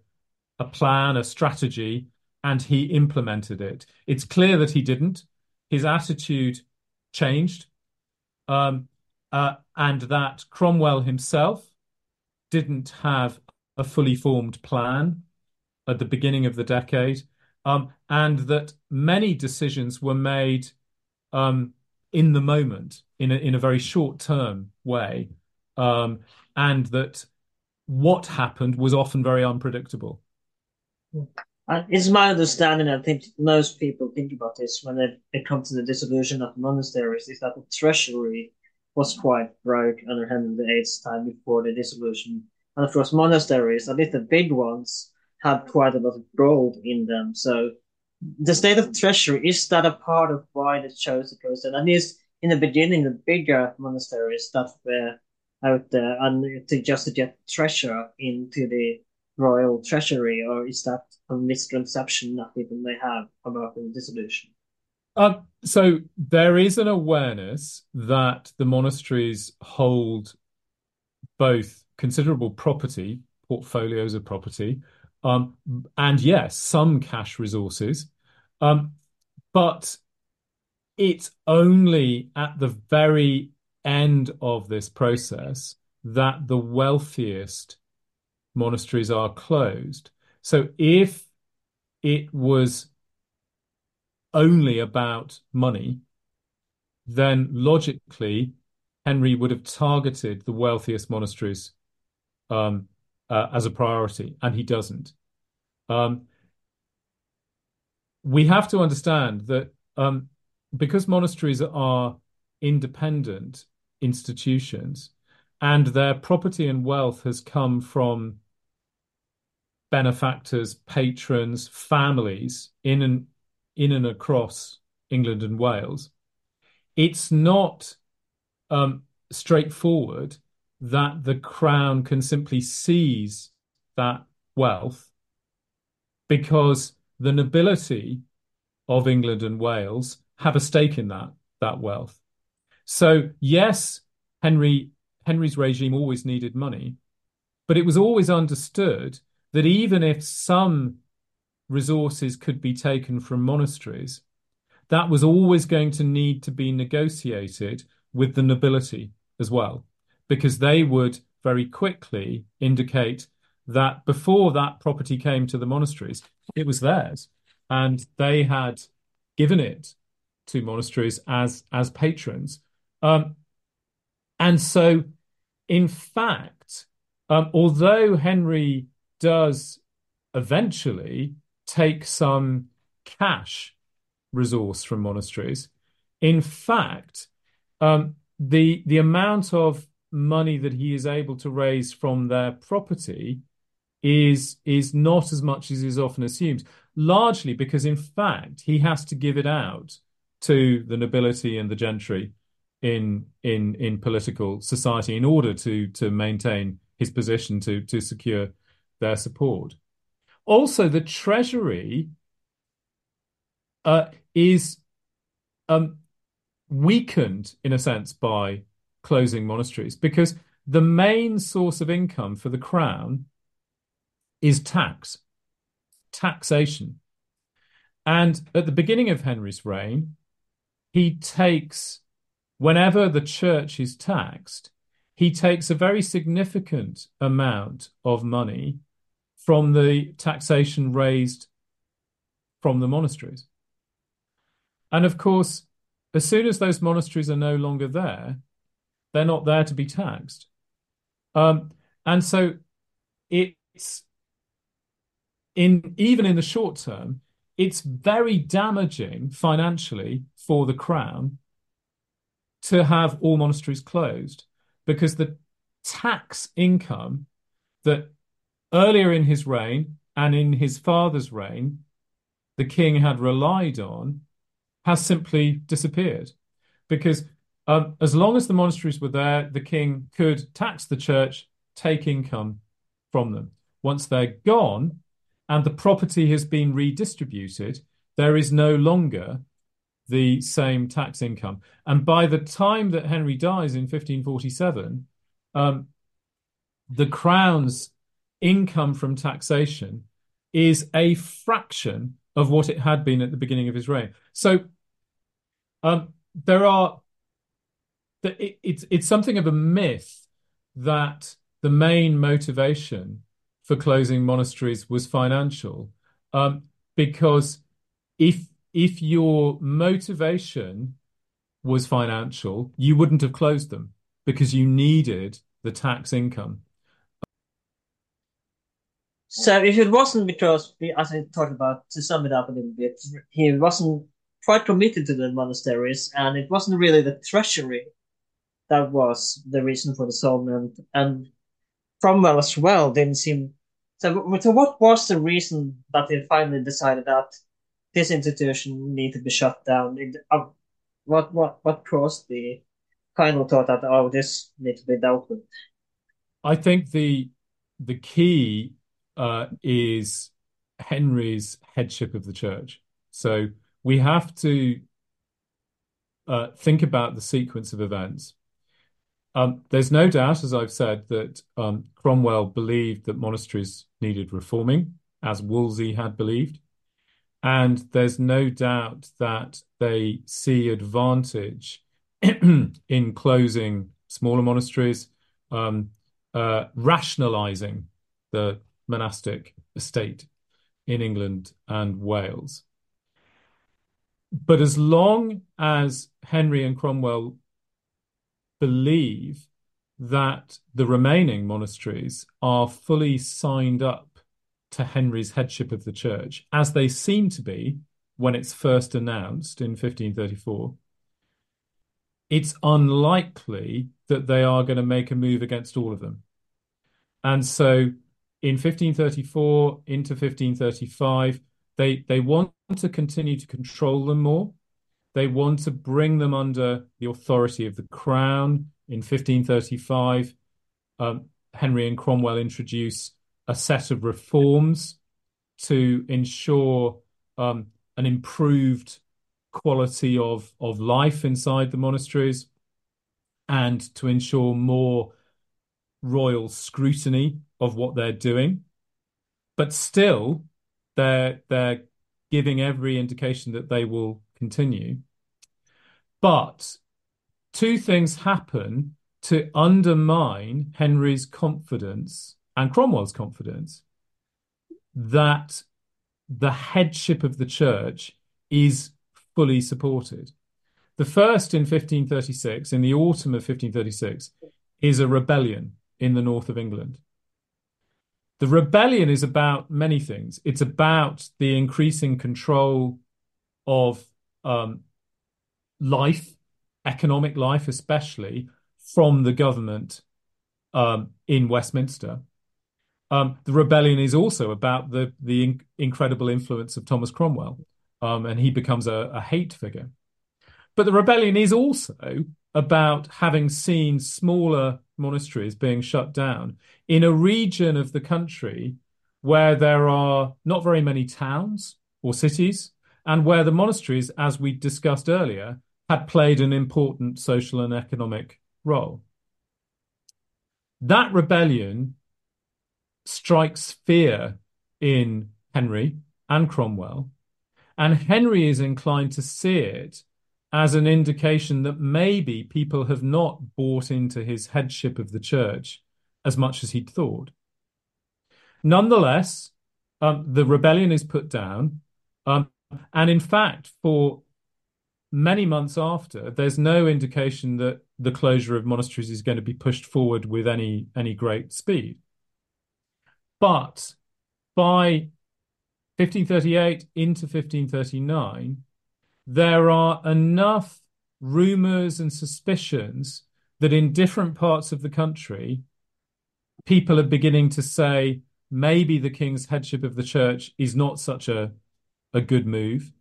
plan, a strategy, and he implemented it. It's clear that he didn't. His attitude changed, and that Cromwell himself didn't have a fully formed plan at the beginning of the decade, and that many decisions were made in the moment, in a very short-term way, and that what happened was often very unpredictable. It's my understanding, I think most people think about this when they come to the dissolution of monasteries, is that the treasury was quite broke under Henry VIII's time before the dissolution. And of course, monasteries, at least the big ones, had quite a lot of gold in them. So the state of treasury, is that a part of why they chose the coast? And at least in the beginning, the bigger monasteries that were out there, and to get treasure into the royal treasury, or is that a misconception that people may have about the dissolution? So there is an awareness that the monasteries hold both considerable property, portfolios of property, and yes, some cash resources, but it's only at the very end of this process that the wealthiest monasteries are closed. So if it was only about money, then logically Henry would have targeted the wealthiest monasteries as a priority, and he doesn't. We have to understand that because monasteries are independent institutions and their property and wealth has come from benefactors, patrons, families in and across England and Wales, it's not straightforward that the Crown can simply seize that wealth, because the nobility of England and Wales have a stake in that wealth. So yes, Henry's regime always needed money, but it was always understood that even if some resources could be taken from monasteries, that was always going to need to be negotiated with the nobility as well, because they would very quickly indicate that before that property came to the monasteries, it was theirs, and they had given it to monasteries as patrons. And so, in fact, although Henry does eventually take some cash resource from monasteries, in fact, the amount of money that he is able to raise from their property is not as much as is often assumed, largely because, in fact, he has to give it out to the nobility and the gentry in political society in order to maintain his position, to secure their support. Also, the treasury is weakened, in a sense, by closing monasteries, because the main source of income for the Crown is taxation. And at the beginning of Henry's reign, whenever the church is taxed, he takes a very significant amount of money from the taxation raised from the monasteries. And of course, as soon as those monasteries are no longer there, they're not there to be taxed. And so it's, even in the short term, it's very damaging financially for the Crown to have all monasteries closed, because the tax income that earlier in his reign and in his father's reign the king had relied on has simply disappeared. Because as long as the monasteries were there, the king could tax the church, take income from them. Once they're gone and the property has been redistributed, there is no longer the same tax income. And by the time that Henry dies in 1547, the Crown's income from taxation is a fraction of what it had been at the beginning of his reign. So it's something of a myth that the main motivation for closing monasteries was financial, because if your motivation was financial, you wouldn't have closed them, because you needed the tax income. So if it wasn't because, as I talked about, to sum it up a little bit, he wasn't quite committed to the monasteries, and it wasn't really the treasury that was the reason for the dissolvement. And Cromwell as well didn't seem... So what was the reason that they finally decided that this institution needed to be shut down? What caused the final thought that, oh, this needs to be dealt with? I think the key... is Henry's headship of the church. So we have to think about the sequence of events. There's no doubt, as I've said, that Cromwell believed that monasteries needed reforming, as Wolsey had believed. And there's no doubt that they see advantage in closing smaller monasteries, rationalising the monastic estate in England and Wales. But as long as Henry and Cromwell believe that the remaining monasteries are fully signed up to Henry's headship of the church, as they seem to be when it's first announced in 1534, it's unlikely that they are going to make a move against all of them. And so in 1534 into 1535, they want to continue to control them more. They want to bring them under the authority of the crown. In 1535, Henry and Cromwell introduce a set of reforms to ensure an improved quality of life inside the monasteries and to ensure more royal scrutiny of what they're doing, but still they're giving every indication that they will continue. But two things happen to undermine Henry's confidence and Cromwell's confidence that the headship of the church is fully supported. The first, in 1536, in the autumn of 1536, is a rebellion in the north of England. The rebellion is about many things. It's about the increasing control of life, economic life especially, from the government in Westminster. The rebellion is also about the incredible influence of Thomas Cromwell, and he becomes a hate figure. But the rebellion is also about having seen smaller monasteries being shut down in a region of the country where there are not very many towns or cities, and where the monasteries, as we discussed earlier, had played an important social and economic role. That rebellion strikes fear in Henry and Cromwell, and Henry is inclined to see it as an indication that maybe people have not bought into his headship of the church as much as he'd thought. Nonetheless, the rebellion is put down. And in fact, for many months after, there's no indication that the closure of monasteries is going to be pushed forward with any great speed. But by 1538 into 1539, there are enough rumours and suspicions that in different parts of the country, people are beginning to say maybe the king's headship of the church is not such a good move.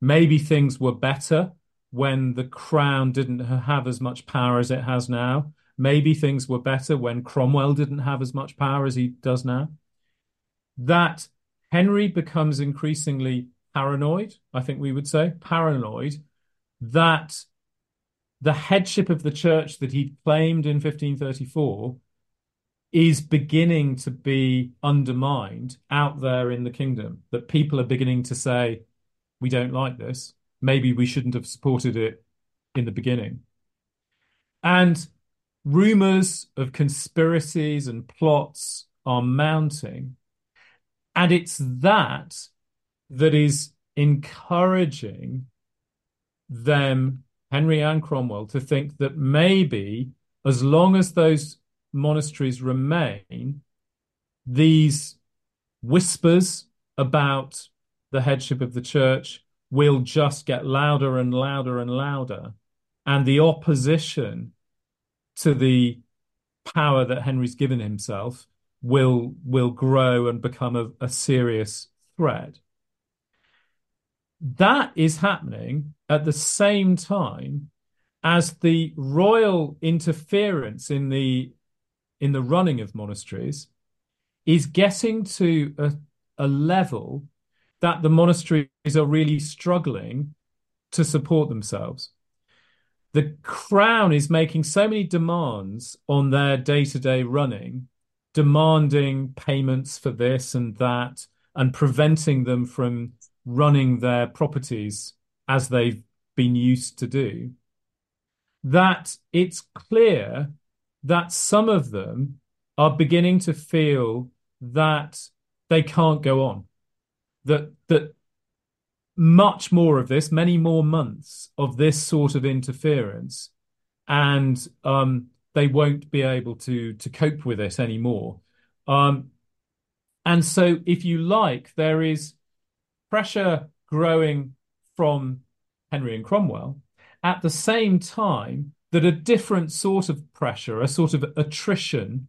Maybe things were better when the crown didn't have as much power as it has now. Maybe things were better when Cromwell didn't have as much power as he does now. That Henry becomes increasingly paranoid, I think we would say, paranoid that the headship of the church that he claimed in 1534 is beginning to be undermined out there in the kingdom, that people are beginning to say, we don't like this, maybe we shouldn't have supported it in the beginning. And rumours of conspiracies and plots are mounting. And it's that is encouraging them, Henry and Cromwell, to think that maybe as long as those monasteries remain, these whispers about the headship of the church will just get louder and louder and louder. And the opposition to the power that Henry's given himself will grow and become a serious threat. That is happening at the same time as the royal interference in the running of monasteries is getting to a level that the monasteries are really struggling to support themselves. The Crown is making so many demands on their day-to-day running, demanding payments for this and that, and preventing them from running their properties as they've been used to do, that it's clear that some of them are beginning to feel that they can't go on, that much more of this, many more months of this sort of interference, and they won't be able to cope with it anymore. And so, if you like, there is pressure growing from Henry and Cromwell at the same time that a different sort of pressure, a sort of attrition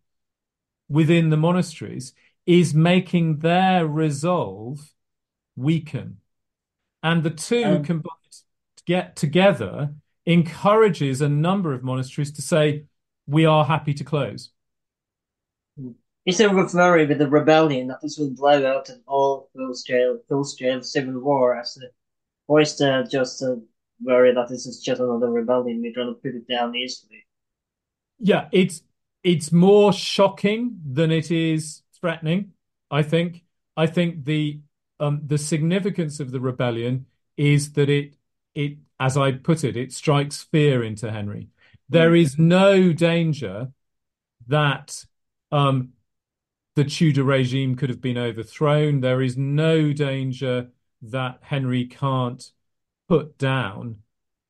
within the monasteries, is making their resolve weaken. And the two combined to get together encourages a number of monasteries to say, we are happy to close. It's a rough worry with the rebellion that this will blow out an all-full-scale civil war, as the oyster just worry that this is just another rebellion. We're going to put it down easily. Yeah, it's more shocking than it is threatening, I think. I think the significance of the rebellion is that it, as I put it, it strikes fear into Henry. There is no danger that the Tudor regime could have been overthrown. There is no danger that Henry can't put down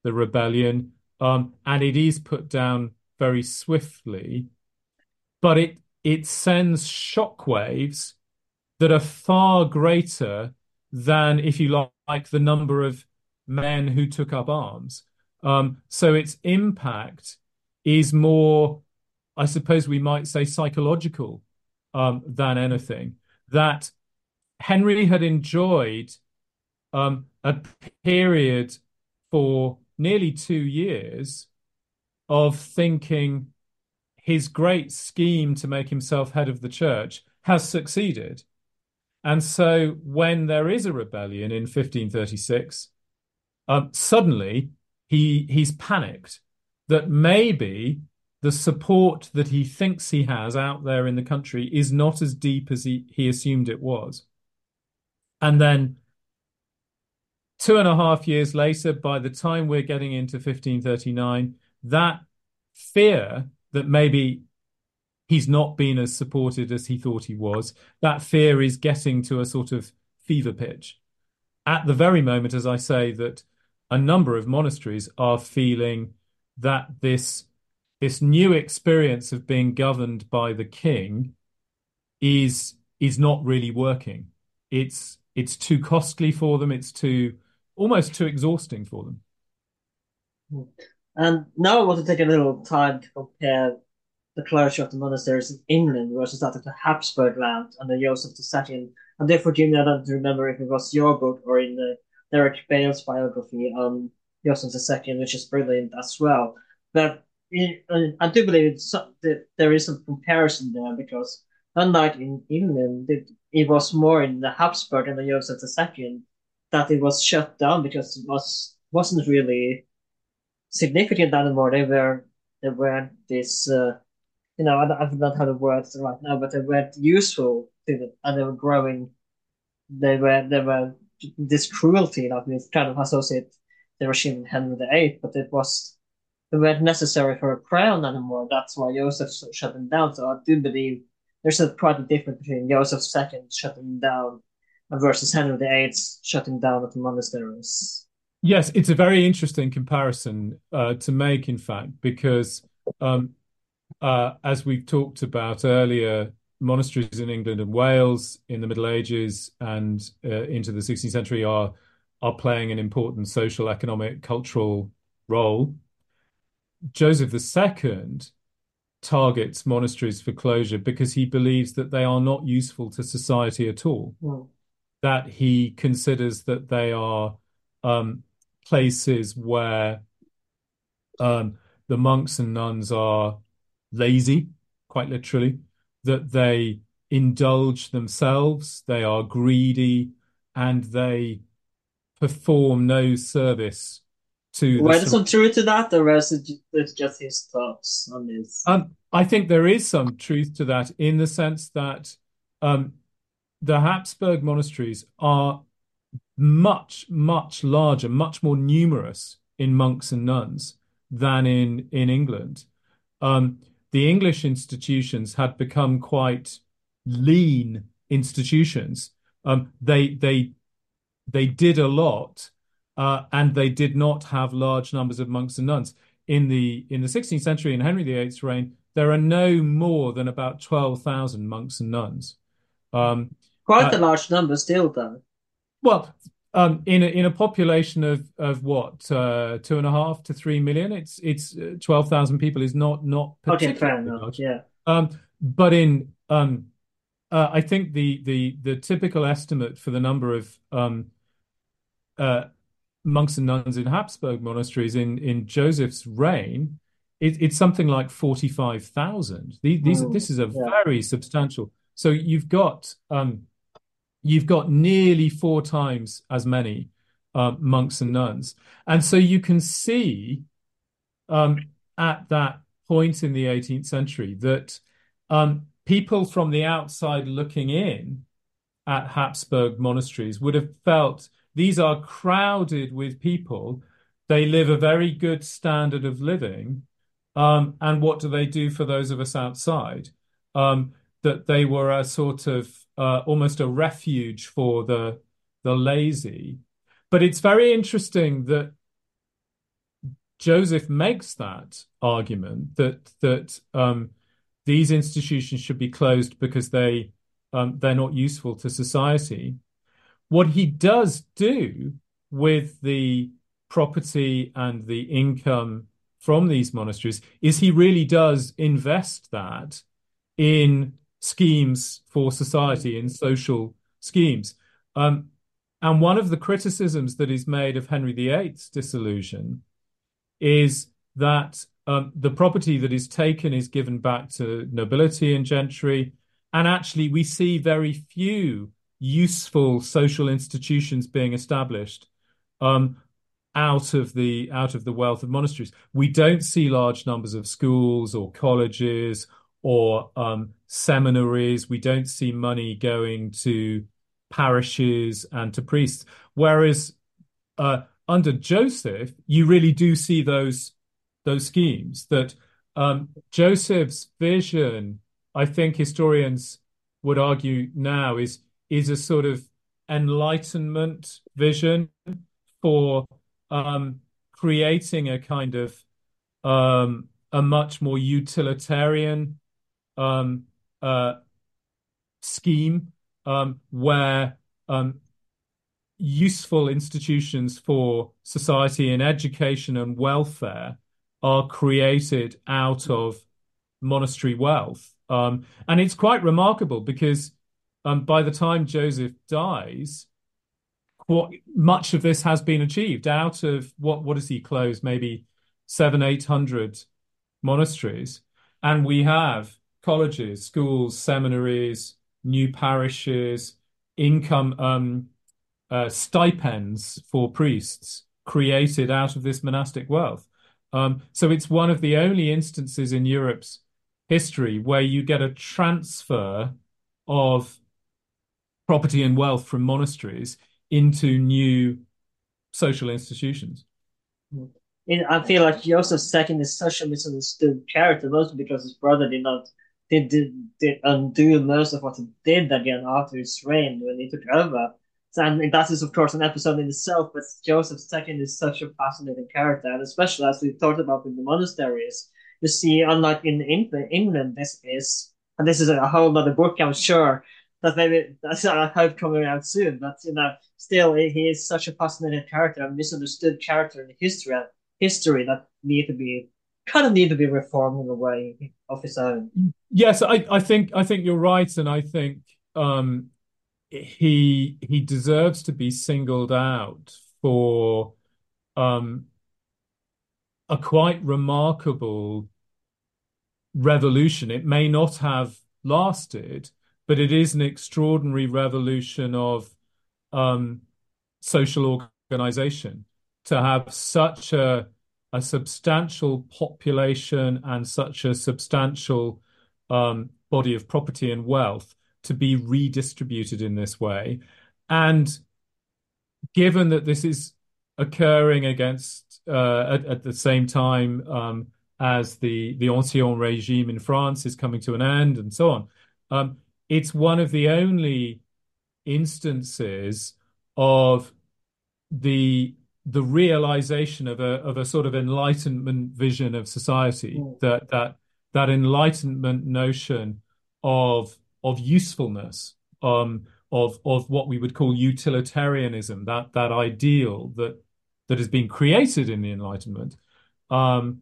the rebellion. And it is put down very swiftly. But it sends shockwaves that are far greater than, if you like, the number of men who took up arms. So its impact is more, I suppose we might say, psychological than anything, that Henry had enjoyed a period for nearly 2 years of thinking his great scheme to make himself head of the church has succeeded. And so when there is a rebellion in 1536, suddenly he's panicked that maybe the support that he thinks he has out there in the country is not as deep as he assumed it was. And then 2.5 years later, by the time we're getting into 1539, that fear that maybe he's not been as supported as he thought he was, that fear is getting to a sort of fever pitch. At the very moment, as I say, that a number of monasteries are feeling that this new experience of being governed by the king is not really working. It's too costly for them. It's almost too exhausting for them. And now I want to take a little time to compare the closure of the monasteries in England versus that of the Habsburg land under Joseph II. And therefore, Jimmy, I don't remember if it was your book or in the Derek Beales biography on Joseph II, which is brilliant as well. But I do believe that there is some comparison there, because unlike in England, it was more in the Habsburg and the Joseph II that it was shut down because it wasn't really significant anymore. They were this, I don't have the words right now, but they weren't useful to them, and they were growing. They were this cruelty that we kind of associate the regime with Henry VIII, but it weren't necessary for a crown anymore. That's why Joseph shut them down. So I do believe there's quite a difference between Joseph II shutting down versus Henry VIII shutting down at the monasteries. Yes, it's a very interesting comparison to make, in fact, because as we've talked about earlier, monasteries in England and Wales in the Middle Ages and into the 16th century are playing an important social, economic, cultural role. Joseph II targets monasteries for closure because he believes that they are not useful to society at all, that he considers that they are places where the monks and nuns are lazy, quite literally, that they indulge themselves, they are greedy, and they perform no service to... Well, there's some truth to that, or is it just his thoughts on this? I think there is some truth to that in the sense that the Habsburg monasteries are much, much larger, much more numerous in monks and nuns than in England. The English institutions had become quite lean institutions. They did a lot, and they did not have large numbers of monks and nuns. In the 16th century, in Henry VIII's reign, there are no more than about 12,000 monks and nuns. Quite a large number still, though. Well, in a population of what, 2.5 to 3 million, it's 12,000 people is not particularly large. Yeah. But in I think the typical estimate for the number of monks and nuns in Habsburg monasteries in Joseph's reign, it's something like 45,000. This is a very substantial. So you've got nearly 4 times as many monks and nuns, and so you can see at that point in the 18th century that people from the outside looking in at Habsburg monasteries would have felt these are crowded with people. They live a very good standard of living. And what do they do for those of us outside? That they were a sort of almost a refuge for the lazy. But it's very interesting that Joseph makes that argument that these institutions should be closed because they're not useful to society. What he does do with the property and the income from these monasteries is he really does invest that in schemes for society, in social schemes. And one of the criticisms that is made of Henry VIII's dissolution is that the property that is taken is given back to nobility and gentry. And actually, we see very few useful social institutions being established out of the wealth of monasteries. We don't see large numbers of schools or colleges or seminaries. We don't see money going to parishes and to priests. Whereas under Joseph, you really do see those schemes. That Joseph's vision, I think historians would argue now, is a sort of Enlightenment vision for creating a kind of a much more utilitarian scheme where useful institutions for society and education and welfare are created out of monastery wealth. And it's quite remarkable because by the time Joseph dies, much of this has been achieved out of what does he close? Maybe 700-800 monasteries, and we have colleges, schools, seminaries, new parishes, income, stipends for priests created out of this monastic wealth. So it's one of the only instances in Europe's history where you get a transfer of property and wealth from monasteries into new social institutions. I feel like Joseph II is such a misunderstood character, mostly because his brother did undo most of what he did again after his reign when he took over. And that is, of course, an episode in itself, but Joseph II is such a fascinating character, and especially as we talked about in the monasteries, you see, unlike in England, this is and this is a whole other book, I'm sure, that maybe that's I hope coming out soon. But you know, still he is such a fascinating character, a misunderstood character in history that need to be reformed in a way of his own. Yes, I think you're right, and I think he deserves to be singled out for a quite remarkable revolution. It may not have lasted, but it is an extraordinary revolution of social organisation. To have such a substantial population and such a substantial body of property and wealth to be redistributed in this way. And given that this is occurring against at the same time as the Ancien Regime in France is coming to an end and so on, it's one of the only instances of the realization of a sort of Enlightenment vision of society, that Enlightenment notion of usefulness, of what we would call utilitarianism, that ideal that has been created in the Enlightenment, and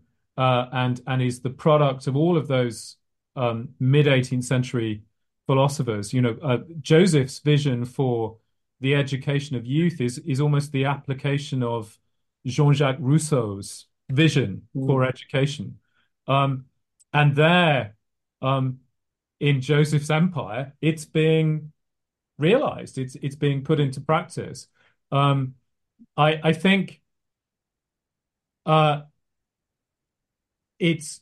is the product of all of those mid-18th century philosophers. You know, Joseph's vision for the education of youth is almost the application of Jean-Jacques Rousseau's vision for education. And there, in Joseph's empire, it's being realized. It's being put into practice. I think it's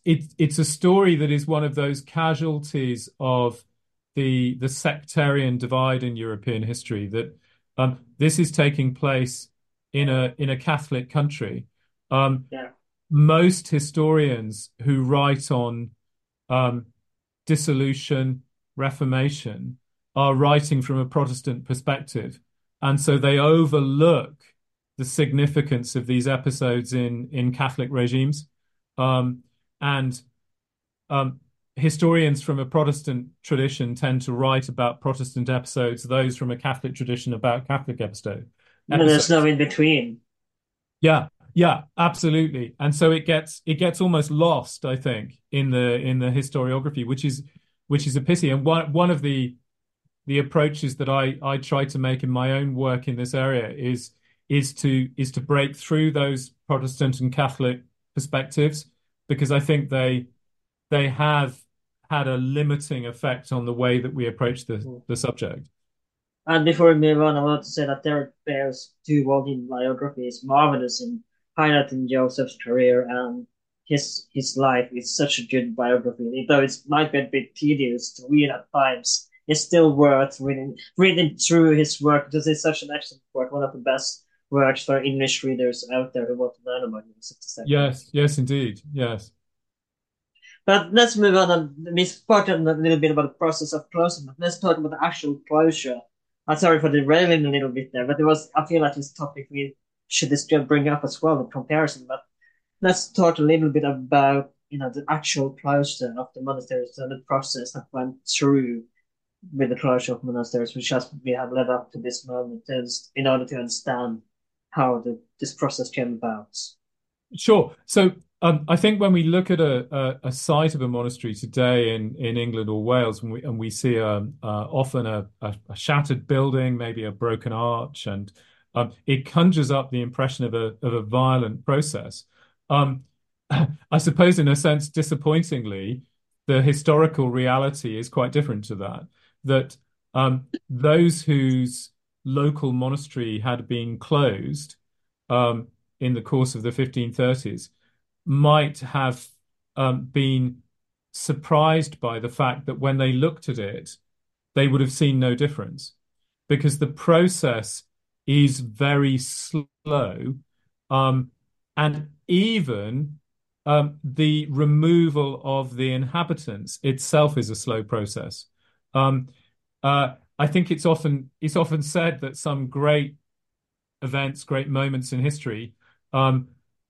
a story that is one of those casualties of the sectarian divide in European history, that this is taking place in a Catholic country. Most historians who write on dissolution, Reformation, are writing from a Protestant perspective, and so they overlook the significance of these episodes in Catholic regimes. Historians from a Protestant tradition tend to write about Protestant episodes, those from a Catholic tradition about Catholic episodes. No, there's no in between. Yeah, absolutely. And so it gets almost lost, I think, in the historiography, which is a pity. And one of the approaches that I try to make in my own work in this area is to break through those Protestant and Catholic perspectives, because I think they have had a limiting effect on the way that we approach the subject. And before we move on, I want to say that Derek Beales' two volume biography is marvelous in highlighting Joseph's career and his life. It's such a good biography, and though it might be a bit tedious to read at times, it's still worth reading through his work, because it's such an excellent work, one of the best works for English readers out there who want to learn about Joseph II. Yes, indeed, yes. But let's move on, and we've spoken a little bit about the process of closing, but let's talk about the actual closure. I'm sorry for derailing a little bit there, but I feel like this topic we should bring up as well in comparison. But let's talk a little bit about the actual closure of the monasteries and the process that went through with the closure of monasteries, which we have led up to this moment, in order to understand how this process came about. Sure. So I think when we look at a site of a monastery today in England or Wales, and we see often a shattered building, maybe a broken arch, and it conjures up the impression of a violent process. I suppose, in a sense, disappointingly, the historical reality is quite different to that. That those whose local monastery had been closed in the course of the 1530s might have been surprised by the fact that when they looked at it, they would have seen no difference, because the process is very slow. And even the removal of the inhabitants itself is a slow process. I think it's often said that some great events, great moments in history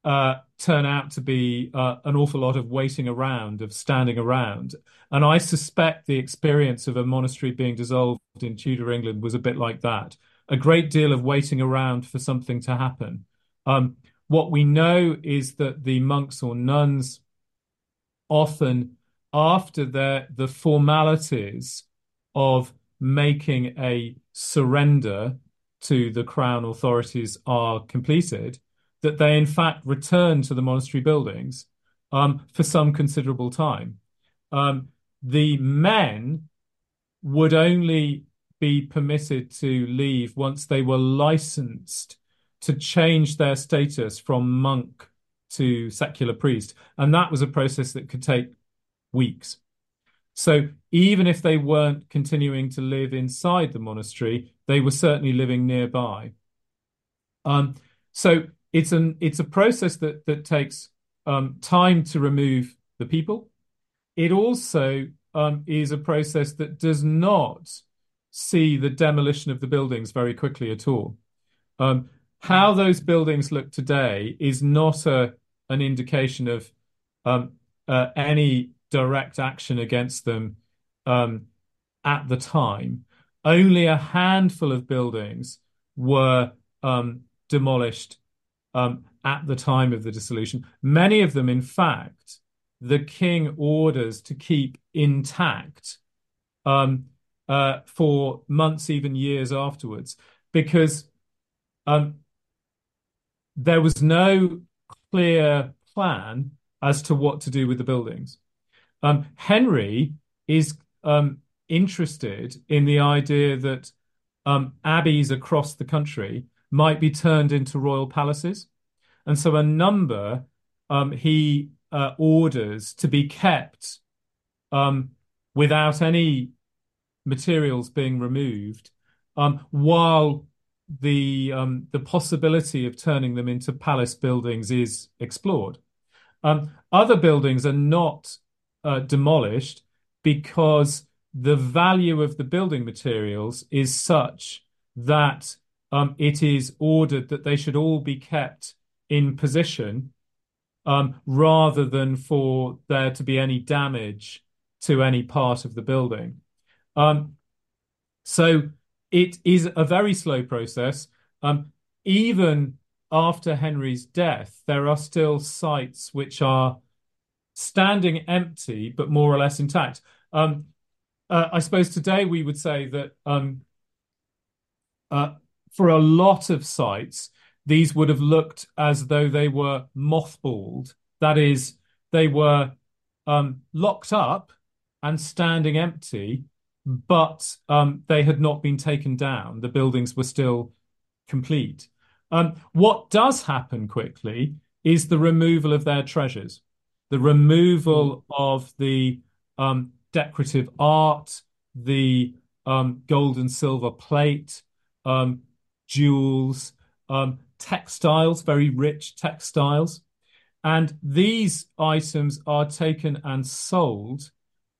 turn out to be an awful lot of waiting around, of standing around. And I suspect the experience of a monastery being dissolved in Tudor England was a bit like that. A great deal of waiting around for something to happen. What we know is that the monks or nuns often, after the formalities of making a surrender to the crown authorities are completed, that they in fact return to the monastery buildings for some considerable time. The men would only be permitted to leave once they were licensed to change their status from monk to secular priest. And that was a process that could take weeks. So even if they weren't continuing to live inside the monastery, they were certainly living nearby. So it's a process that takes time to remove the people. It also is a process that does not see the demolition of the buildings very quickly at all. How those buildings look today is not an indication of any direct action against them at the time. Only a handful of buildings were demolished at the time of the dissolution. Many of them, in fact, the king orders to keep intact for months, even years afterwards, because there was no clear plan as to what to do with the buildings. Henry is interested in the idea that abbeys across the country might be turned into royal palaces. And so a number he orders to be kept without any materials being removed, while the possibility of turning them into palace buildings is explored. Other buildings are not demolished because the value of the building materials is such that it is ordered that they should all be kept in position rather than for there to be any damage to any part of the building. So it is a very slow process. Even after Henry's death, there are still sites which are standing empty, but more or less intact. I suppose today we would say that for a lot of sites, these would have looked as though they were mothballed. That is, they were locked up and standing empty, but they had not been taken down. The buildings were still complete. What does happen quickly is the removal of their treasures. The removal of the decorative art, the gold and silver plate, jewels, textiles, very rich textiles. And these items are taken and sold.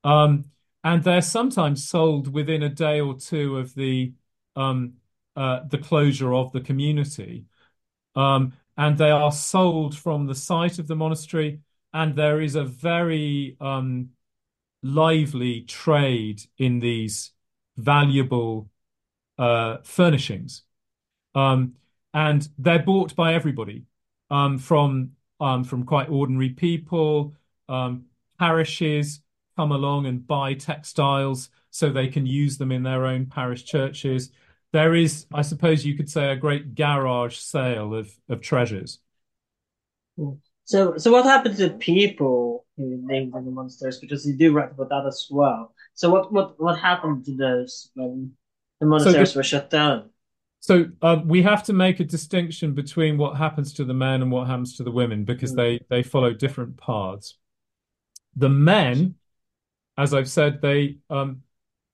And they're sometimes sold within a day or two of the closure of the community. And they are sold from the site of the monastery. And there is a very lively trade in these valuable furnishings. And they're bought by everybody, from quite ordinary people. Parishes come along and buy textiles so they can use them in their own parish churches. There is, I suppose you could say, a great garage sale of treasures. Cool. So what happened to people who lived in the monasteries? Because you do write about that as well. So what happened to those when the monasteries were shut down? So we have to make a distinction between what happens to the men and what happens to the women, because they follow different paths. The men, as I've said, they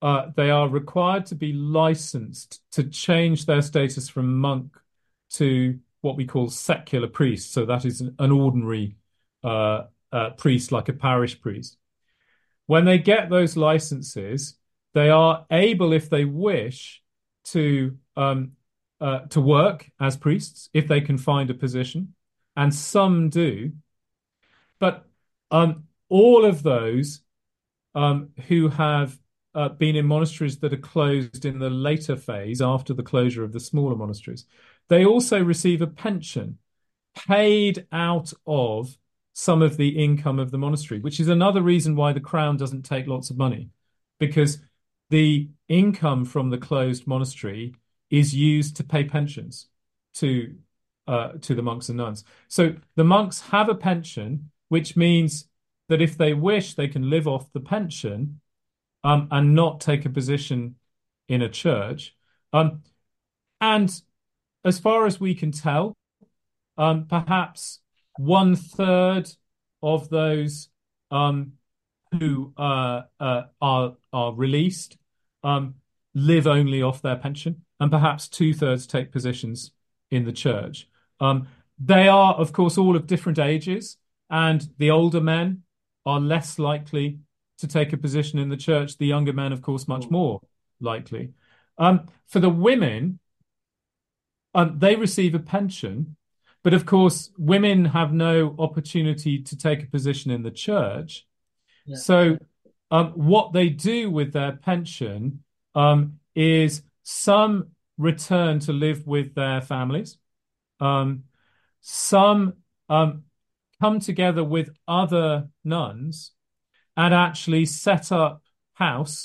are required to be licensed to change their status from monk to what we call secular priest. So that is an ordinary priest, like a parish priest. When they get those licenses, they are able, if they wish, to work as priests, if they can find a position, and some do. But all of those who have been in monasteries that are closed in the later phase, after the closure of the smaller monasteries, they also receive a pension paid out of some of the income of the monastery, which is another reason why the crown doesn't take lots of money, because the income from the closed monastery is used to pay pensions to the monks and nuns. So the monks have a pension, which means that if they wish, they can live off the pension and not take a position in a church. And as far as we can tell, perhaps 1/3 of those who are released live only off their pension, and perhaps 2/3 take positions in the church. They are, of course, all of different ages, and the older men are less likely to take a position in the church. The younger men, of course, much more likely. For the women, they receive a pension, but of course, women have no opportunity to take a position in the church. Yeah. So what they do with their pension is some return to live with their families. Some come together with other nuns and actually set up house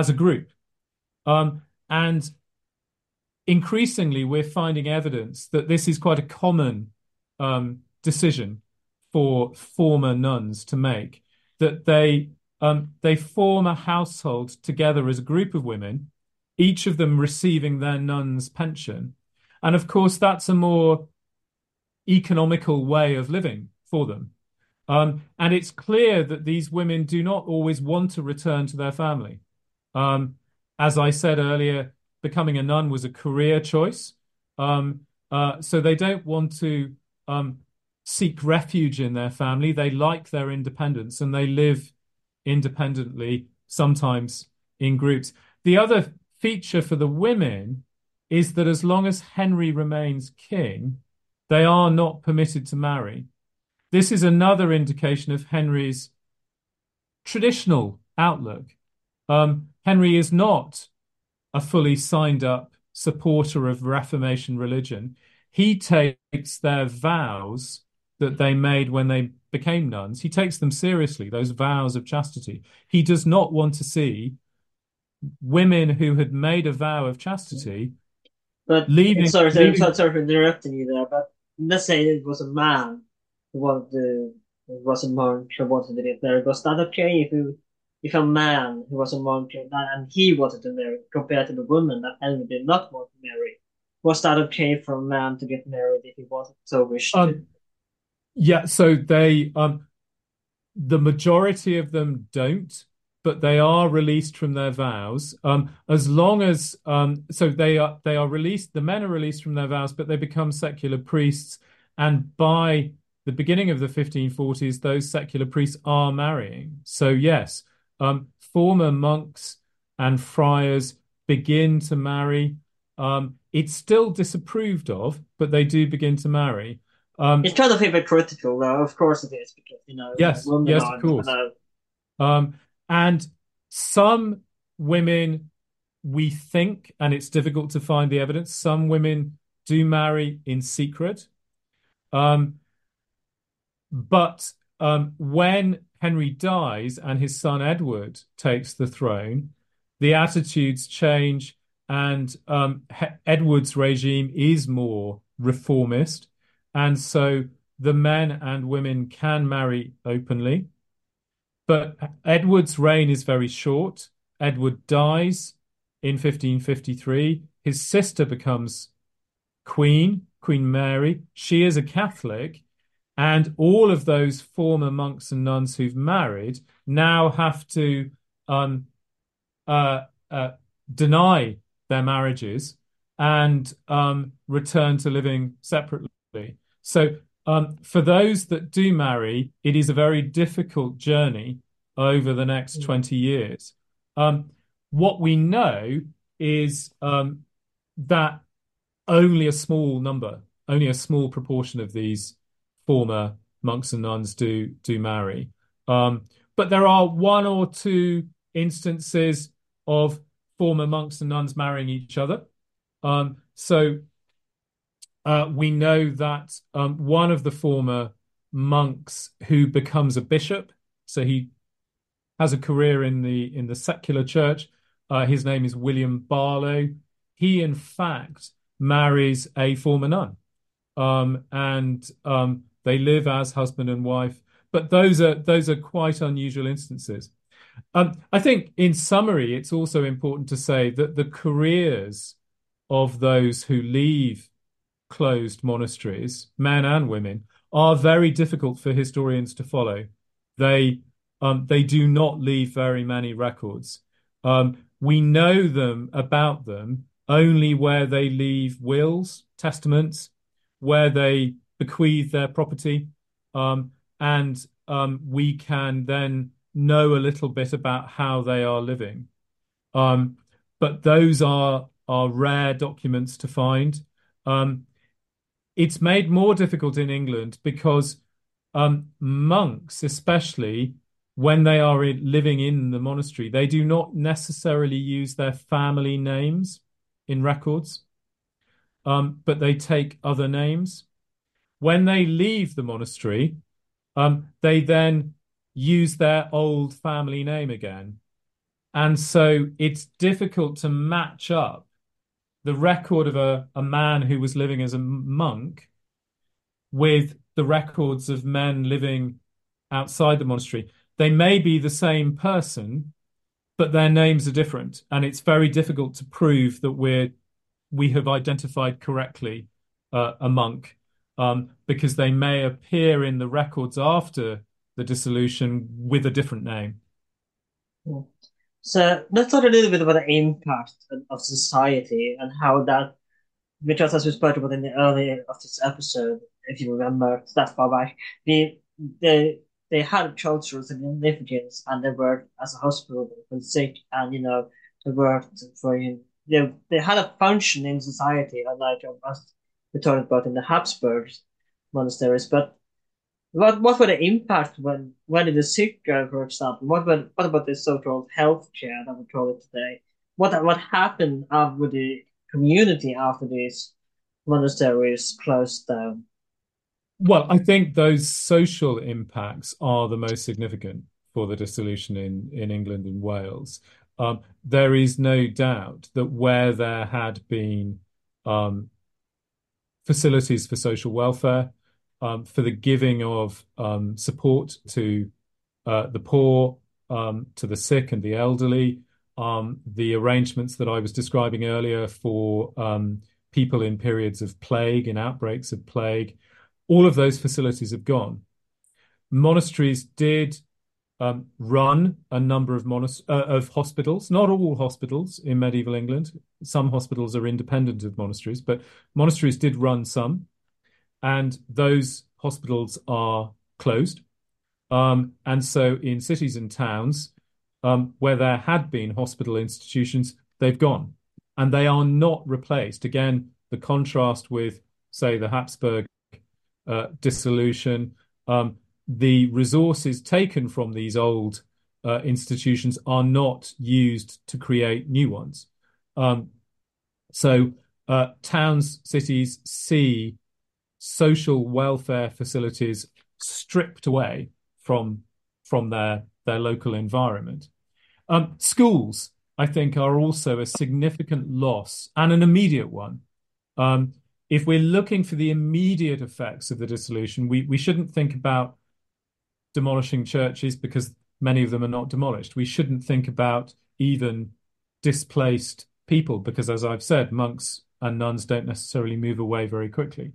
as a group. And increasingly, we're finding evidence that this is quite a common decision for former nuns to make, that they form a household together as a group of women, each of them receiving their nun's pension. And of course, that's a more economical way of living for them. And it's clear that these women do not always want to return to their family. As I said earlier, becoming a nun was a career choice. So they don't want to seek refuge in their family. They like their independence and they live independently, sometimes in groups. The other feature for the women is that as long as Henry remains king, they are not permitted to marry. This is another indication of Henry's traditional outlook. Henry is not a fully signed up supporter of Reformation religion. He takes their vows that they made when they became nuns. He takes them seriously, those vows of chastity. He does not want to see women who had made a vow of chastity Sorry for interrupting you there, but let's say it was a man who was a monk who wanted to get married. Was that okay if a man who was a monk and he wanted to marry compared to the woman that Henry did not want to marry? Was that okay for a man to get married if he wasn't so wished to? Yeah, so they the majority of them don't, but they are released from their vows as long as they are released. The men are released from their vows, but they become secular priests. And by the beginning of the 1540s, those secular priests are marrying. So yes, former monks and friars begin to marry. It's still disapproved of, but they do begin to marry. It's kind of hypocritical, though. Of course it is, because yes, of course. And some women, we think, and it's difficult to find the evidence, some women do marry in secret. But when Henry dies and his son Edward takes the throne, the attitudes change, and Edward's regime is more reformist. And so the men and women can marry openly. But Edward's reign is very short. Edward dies in 1553. His sister becomes queen, Queen Mary. She is a Catholic. And all of those former monks and nuns who've married now have to deny their marriages and return to living separately. So for those that do marry, it is a very difficult journey over the next 20 years. What we know is that only a small proportion of these former monks and nuns do marry. But there are one or two instances of former monks and nuns marrying each other. So we know that one of the former monks who becomes a bishop, so he has a career in the secular church. His name is William Barlow. He, in fact, marries a former nun, and they live as husband and wife. But those are quite unusual instances. I think, in summary, it's also important to say that the careers of those who leave closed monasteries, men and women, are very difficult for historians to follow. They do not leave very many records. We know about them only where they leave wills, testaments, where they bequeath their property, and we can then know a little bit about how they are living. But those are rare documents to find. It's made more difficult in England because monks, especially when they are living in the monastery, they do not necessarily use their family names in records, but they take other names. When they leave the monastery, they then use their old family name again. And so it's difficult to match up the record of a man who was living as a monk with the records of men living outside the monastery. They may be the same person, but their names are different. And it's very difficult to prove that we have identified correctly a monk, because they may appear in the records after the dissolution with a different name. Yeah. So let's talk a little bit about the impact of society and how that, because as we spoke about in the earlier of this episode, if you remember, it's that far back, they had cultures and significance, and they worked as a hospital for the sick, and they worked for you. They had a function in society, unlike us we talked about in the Habsburg monasteries. But what were the impacts when in the sick care, for example? What about the so-called health care that we call it today? What happened with the community after these monasteries closed down? Well, I think those social impacts are the most significant for the dissolution in England and Wales. There is no doubt that where there had been facilities for social welfare, for the giving of support to the poor, to the sick and the elderly, the arrangements that I was describing earlier for people in periods of plague, in outbreaks of plague, all of those facilities have gone. Monasteries did run a number of hospitals, not all hospitals in medieval England. Some hospitals are independent of monasteries, but monasteries did run some. And those hospitals are closed. And so in cities and towns where there had been hospital institutions, they've gone. And they are not replaced. Again, the contrast with, say, the Habsburg dissolution, the resources taken from these old institutions are not used to create new ones. So towns, cities see social welfare facilities stripped away from their local environment. Schools, I think, are also a significant loss and an immediate one. If we're looking for the immediate effects of the dissolution, we shouldn't think about demolishing churches because many of them are not demolished. We shouldn't think about even displaced people because, as I've said, monks and nuns don't necessarily move away very quickly.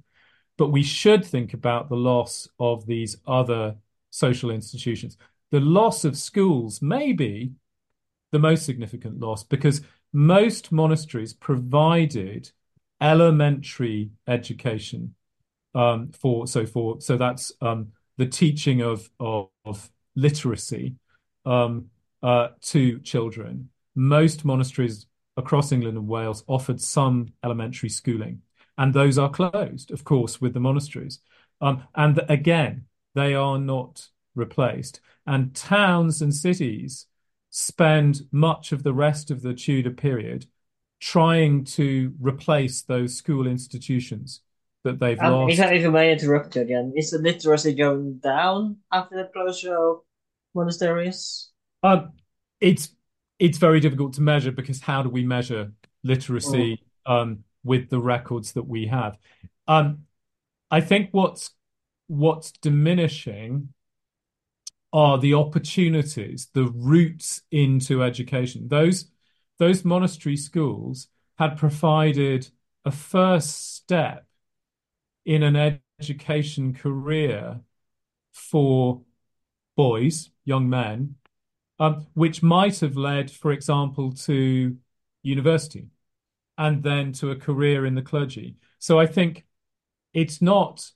But we should think about the loss of these other social institutions. The loss of schools may be the most significant loss because most monasteries provided elementary education that's the teaching of literacy to children. Most monasteries across England and Wales offered some elementary schooling. And those are closed, of course, with the monasteries. And again, they are not replaced. And towns and cities spend much of the rest of the Tudor period trying to replace those school institutions that they've lost. If I may interrupt you again, is the literacy going down after the closure of monasteries? It's very difficult to measure, because how do we measure literacy with the records that we have? I think what's diminishing are the opportunities, the routes into education. Those monastery schools had provided a first step in an education career for boys, young men, which might have led, for example, to university and then to a career in the clergy. So I think it's not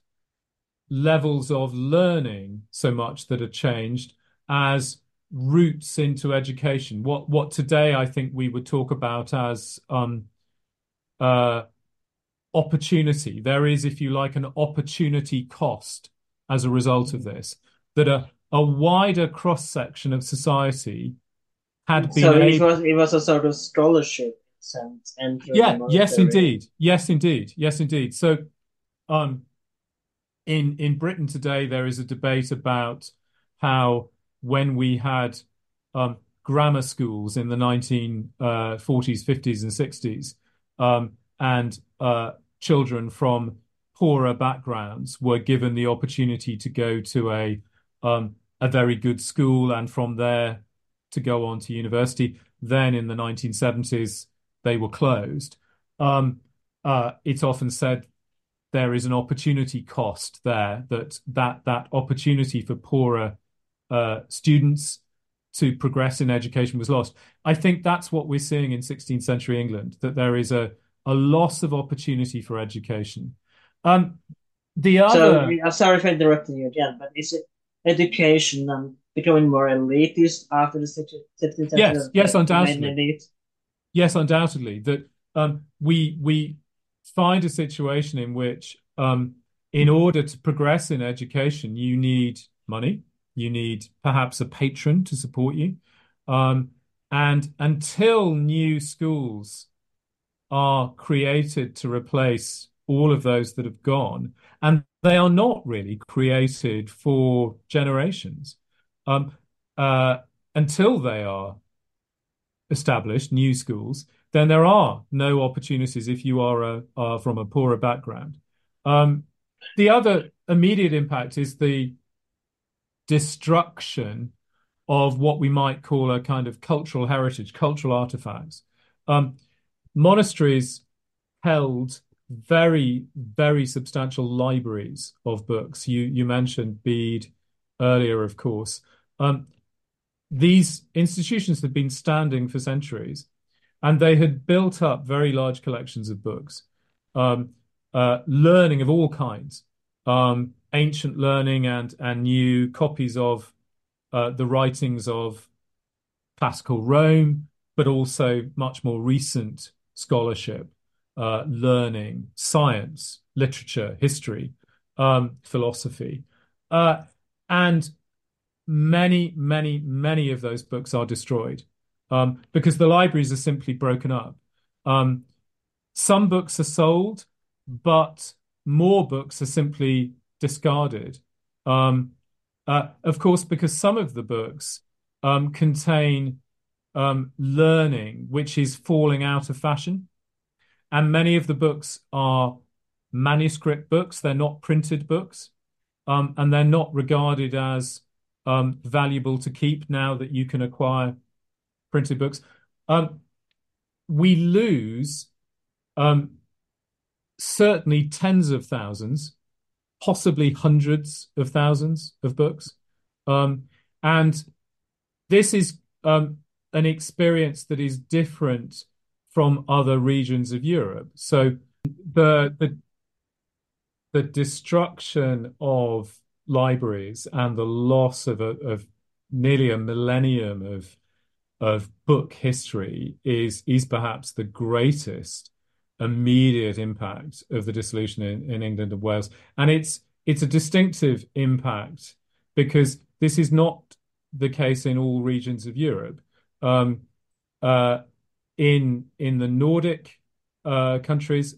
levels of learning so much that are changed as routes into education. What today I think we would talk about as opportunity. There is, if you like, an opportunity cost as a result of this, that a wider cross-section of society had been... So it was a sort of scholarship and Yes, indeed. So in Britain today, there is a debate about how when we had grammar schools in the 1940s, 50s and 60s, and children from poorer backgrounds were given the opportunity to go to a very good school and from there to go on to university. Then in the 1970s, they were closed. It's often said there is an opportunity cost there, that opportunity for poorer students to progress in education was lost. I think that's what we're seeing in 16th century England, that there is a loss of opportunity for education. I'm sorry for interrupting you again, but is it education and becoming more elitist after the 16th century? Yes, undoubtedly. Yes, undoubtedly. That we find a situation in which, in order to progress in education, you need money, you need perhaps a patron to support you, and until new schools are created to replace all of those that have gone, and they are not really created for generations, until they are established, new schools, then there are no opportunities if you are from a poorer background. The other immediate impact is the destruction of what we might call a kind of cultural heritage, cultural artifacts. Monasteries held very, very substantial libraries of books. You mentioned Bede earlier, of course. These institutions had been standing for centuries, and they had built up very large collections of books, learning of all kinds, ancient learning and new copies of the writings of classical Rome, but also much more recent scholarship, learning, science, literature, history, philosophy. And many, many, many of those books are destroyed because the libraries are simply broken up. Some books are sold, but more books are simply discarded. Of course, because some of the books contain learning which is falling out of fashion, and many of the books are manuscript books. They're not printed books, and they're not regarded as valuable to keep now that you can acquire printed books. We lose certainly tens of thousands, possibly hundreds of thousands of books, and this is an experience that is different from other regions of Europe. So the destruction of libraries and the loss of nearly a millennium of book history is perhaps the greatest immediate impact of the dissolution in England and Wales. And it's it's a distinctive impact because this is not the case in all regions of Europe. In the Nordic countries,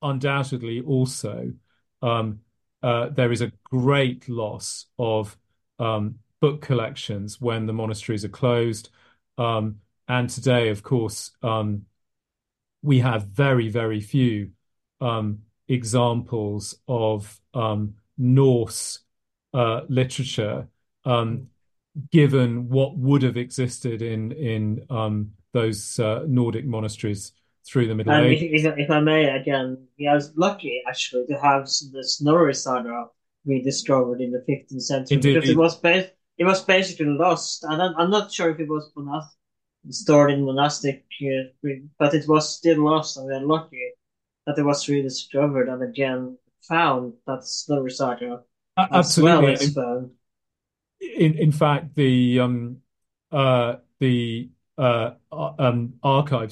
undoubtedly also, there is a great loss of book collections when the monasteries are closed. And today, of course, we have very, very few examples of Norse literature, given what would have existed in those Nordic monasteries through the Middle Ages. If I may, again, I was lucky actually to have the Snorri saga rediscovered in the 15th century. Indeed. Because it was basically lost. And I'm not sure if it was stored in monastic, but it was still lost, and we are lucky that it was rediscovered and again found. That's the recycle. Absolutely. As well in fact, the archives,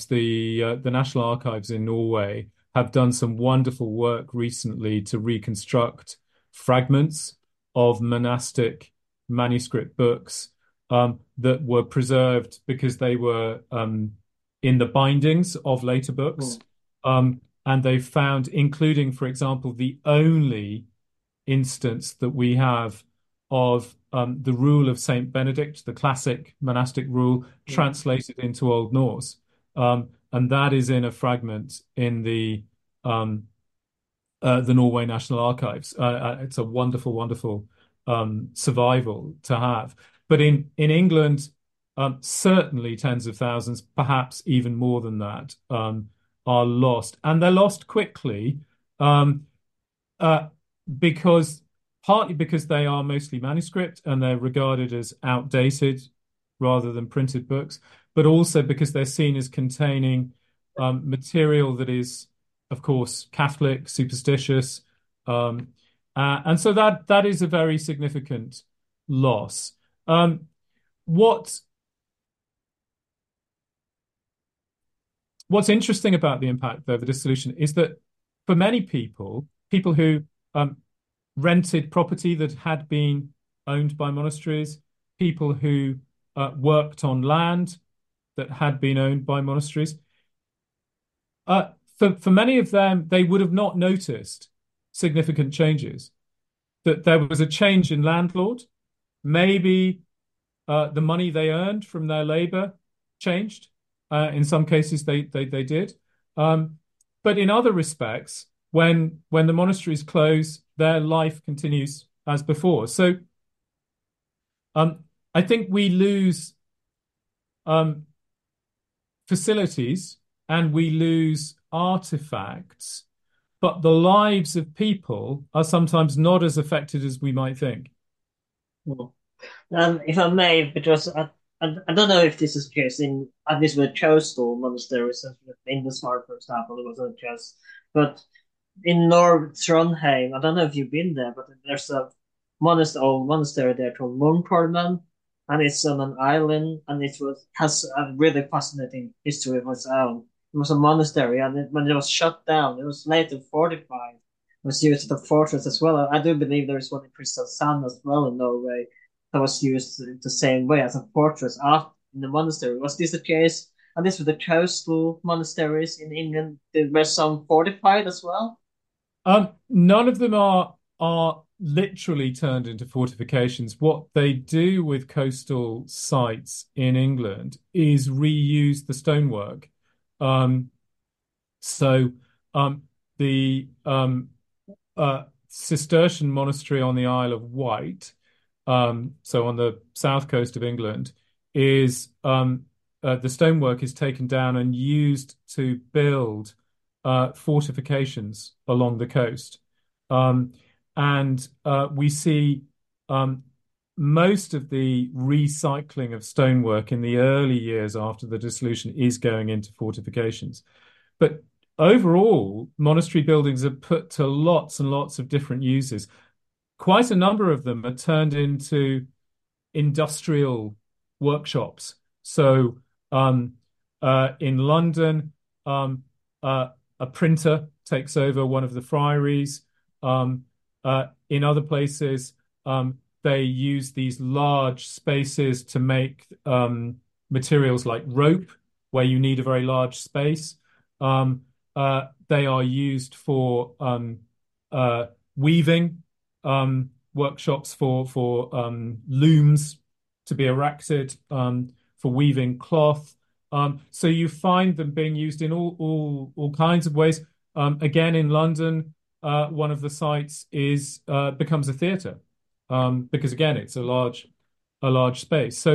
the National Archives in Norway, have done some wonderful work recently to reconstruct fragments of monastic manuscript books that were preserved because they were in the bindings of later books. Cool. And they found, including, for example, the only instance that we have of the rule of Saint Benedict, the classic monastic rule, translated into Old Norse. And that is in a fragment in the Norway National Archives. It's a wonderful, wonderful survival to have. But in England, certainly tens of thousands, perhaps even more than that, are lost. And they're lost quickly partly because they are mostly manuscript and they're regarded as outdated rather than printed books, but also because they're seen as containing material that is, of course, Catholic, superstitious. And so that is a very significant loss. What's interesting about the impact, though, the dissolution, is that for many people who rented property that had been owned by monasteries, people who worked on land that had been owned by monasteries, for many of them, they would have not noticed significant changes. That there was a change in landlord. Maybe the money they earned from their labour changed. In some cases, they did. But in other respects, when the monasteries close, their life continues as before. So I think we lose facilities and we lose artefacts, but the lives of people are sometimes not as affected as we might think. If I may, because I don't know if this is the case in at least with coastal monasteries, in the Smart, for example, it wasn't just, but in Trondheim, I don't know if you've been there, but there's a old monastery there called Munkholmen, and it's on an island, and has a really fascinating history of its own. It was a monastery, and when it was shut down, it was later fortified. Was used as a fortress as well. I do believe there is one in Kristiansand as well in Norway that was used the same way as a fortress after in the monastery. Was this the case? And this was the coastal monasteries in England. There were some fortified as well? None of them are literally turned into fortifications. What they do with coastal sites in England is reuse the stonework. The Cistercian monastery on the Isle of Wight, so on the south coast of England, is the stonework is taken down and used to build fortifications along the coast. And we see most of the recycling of stonework in the early years after the dissolution is going into fortifications. But overall, monastery buildings are put to lots and lots of different uses. Quite a number of them are turned into industrial workshops. So in London, a printer takes over one of the friaries. In other places, they use these large spaces to make materials like rope, where you need a very large space. They are used for weaving, workshops for looms to be erected, for weaving cloth. So you find them being used in all kinds of ways. Again, in London, one of the sites is becomes a theatre, because again it's a large space. So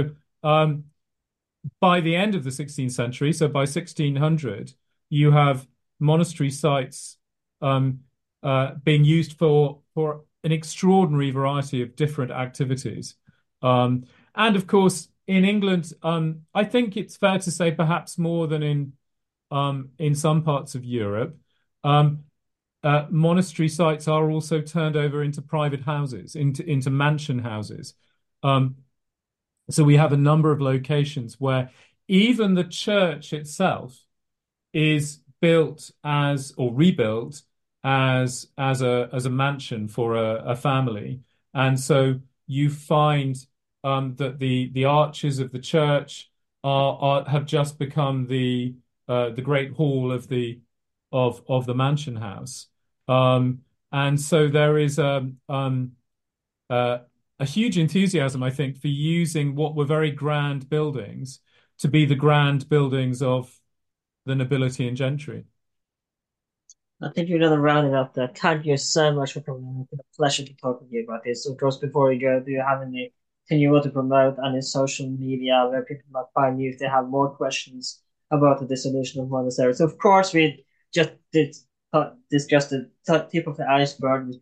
by the end of the 16th century, so by 1600, you have monastery sites being used for an extraordinary variety of different activities, and of course, in England, I think it's fair to say, perhaps more than in some parts of Europe, monastery sites are also turned over into private houses, into mansion houses. So we have a number of locations where even the church itself is built as, or rebuilt as a mansion for a family, and so you find that the arches of the church have just become the great hall of the mansion house, and so there is a huge enthusiasm, I think, for using what were very grand buildings to be the grand buildings of the nobility and gentry. I think you're another rounding up there. Thank you so much for coming on. It's been a pleasure to talk with you about this. Of course, before you go, do you have anything you want to promote on in social media where people might find you if they have more questions about the dissolution of monasteries? So of course, we just discussed the tip of the iceberg, which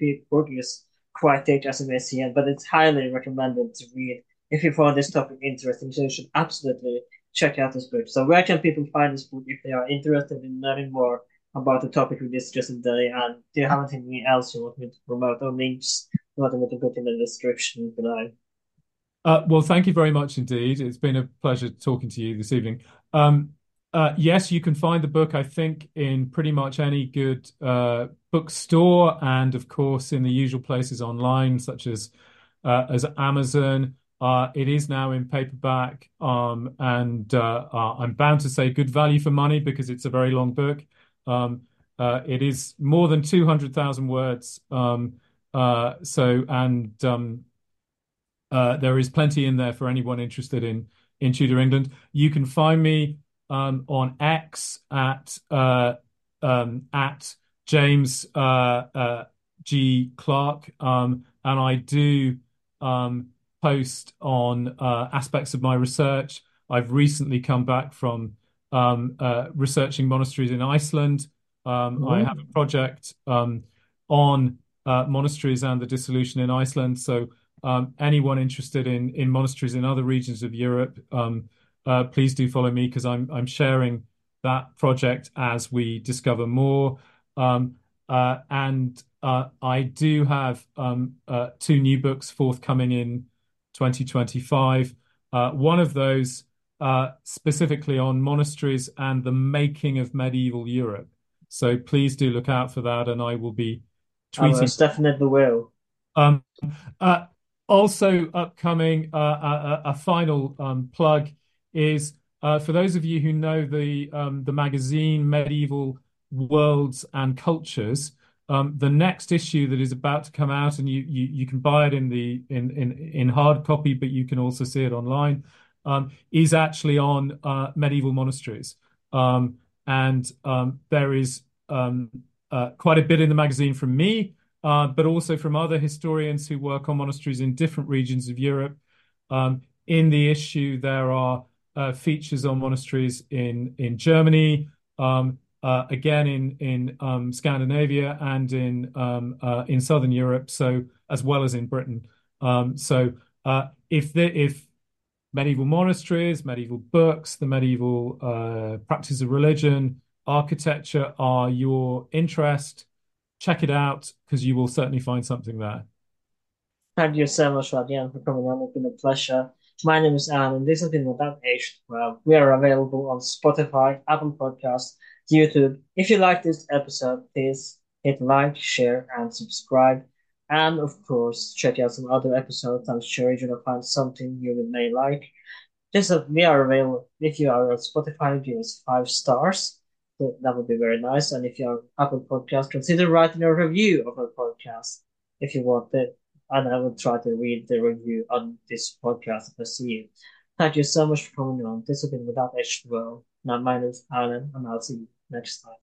is quite thick as a museum, but it's highly recommended to read. If you found this topic interesting, so you should absolutely check out this book. So where can people find this book if they are interested in learning more about the topic we discussed today? And do you have anything else you want me to promote, or links you want me to put in the description below? Well, thank you very much indeed. It's been a pleasure talking to you this evening. Yes, you can find the book, I think, in pretty much any good bookstore, and of course in the usual places online, such as Amazon. It is now in paperback, and I'm bound to say good value for money, because it's a very long book. It is more than 200,000 words, there is plenty in there for anyone interested in Tudor England. You can find me on X at James G. Clark, and I do post on aspects of my research. I've recently come back from researching monasteries in Iceland. I have a project on monasteries and the dissolution in Iceland. So anyone interested in monasteries in other regions of Europe, please do follow me, because I'm sharing that project as we discover more. I do have two new books forthcoming in 2025. One of those specifically on monasteries and the making of medieval Europe. So please do look out for that, and I will be tweeting. Oh, most definitely will. Also upcoming, a final plug is for those of you who know the magazine Medieval Worlds and Cultures, the next issue that is about to come out, and you can buy it in hard copy, but you can also see it online, is actually on medieval monasteries, and there is quite a bit in the magazine from me, but also from other historians who work on monasteries in different regions of Europe. In the issue, there are features on monasteries in Germany, again in Scandinavia, and in Southern Europe, so as well as in Britain. If medieval monasteries, medieval books, the medieval practice of religion, architecture are your interest, check it out, because you will certainly find something there. Thank you so much, Radian, for coming on. It's been a pleasure. My name is Anne, and this has been That Aged Well. We are available on Spotify, Apple Podcasts, YouTube. If you like this episode, please hit like, share, and subscribe. And of course, check out some other episodes. I'm sure you're gonna find something you may like. Just that we are available. If you are on Spotify, give us 5 stars. So that would be very nice. And if you are on Apple Podcasts, consider writing a review of our podcast if you want it. And I will try to read the review on this podcast if I see you. Thank you so much for coming on. This has been Without Aged Well. Now, my name is Alan, and I'll see you next time.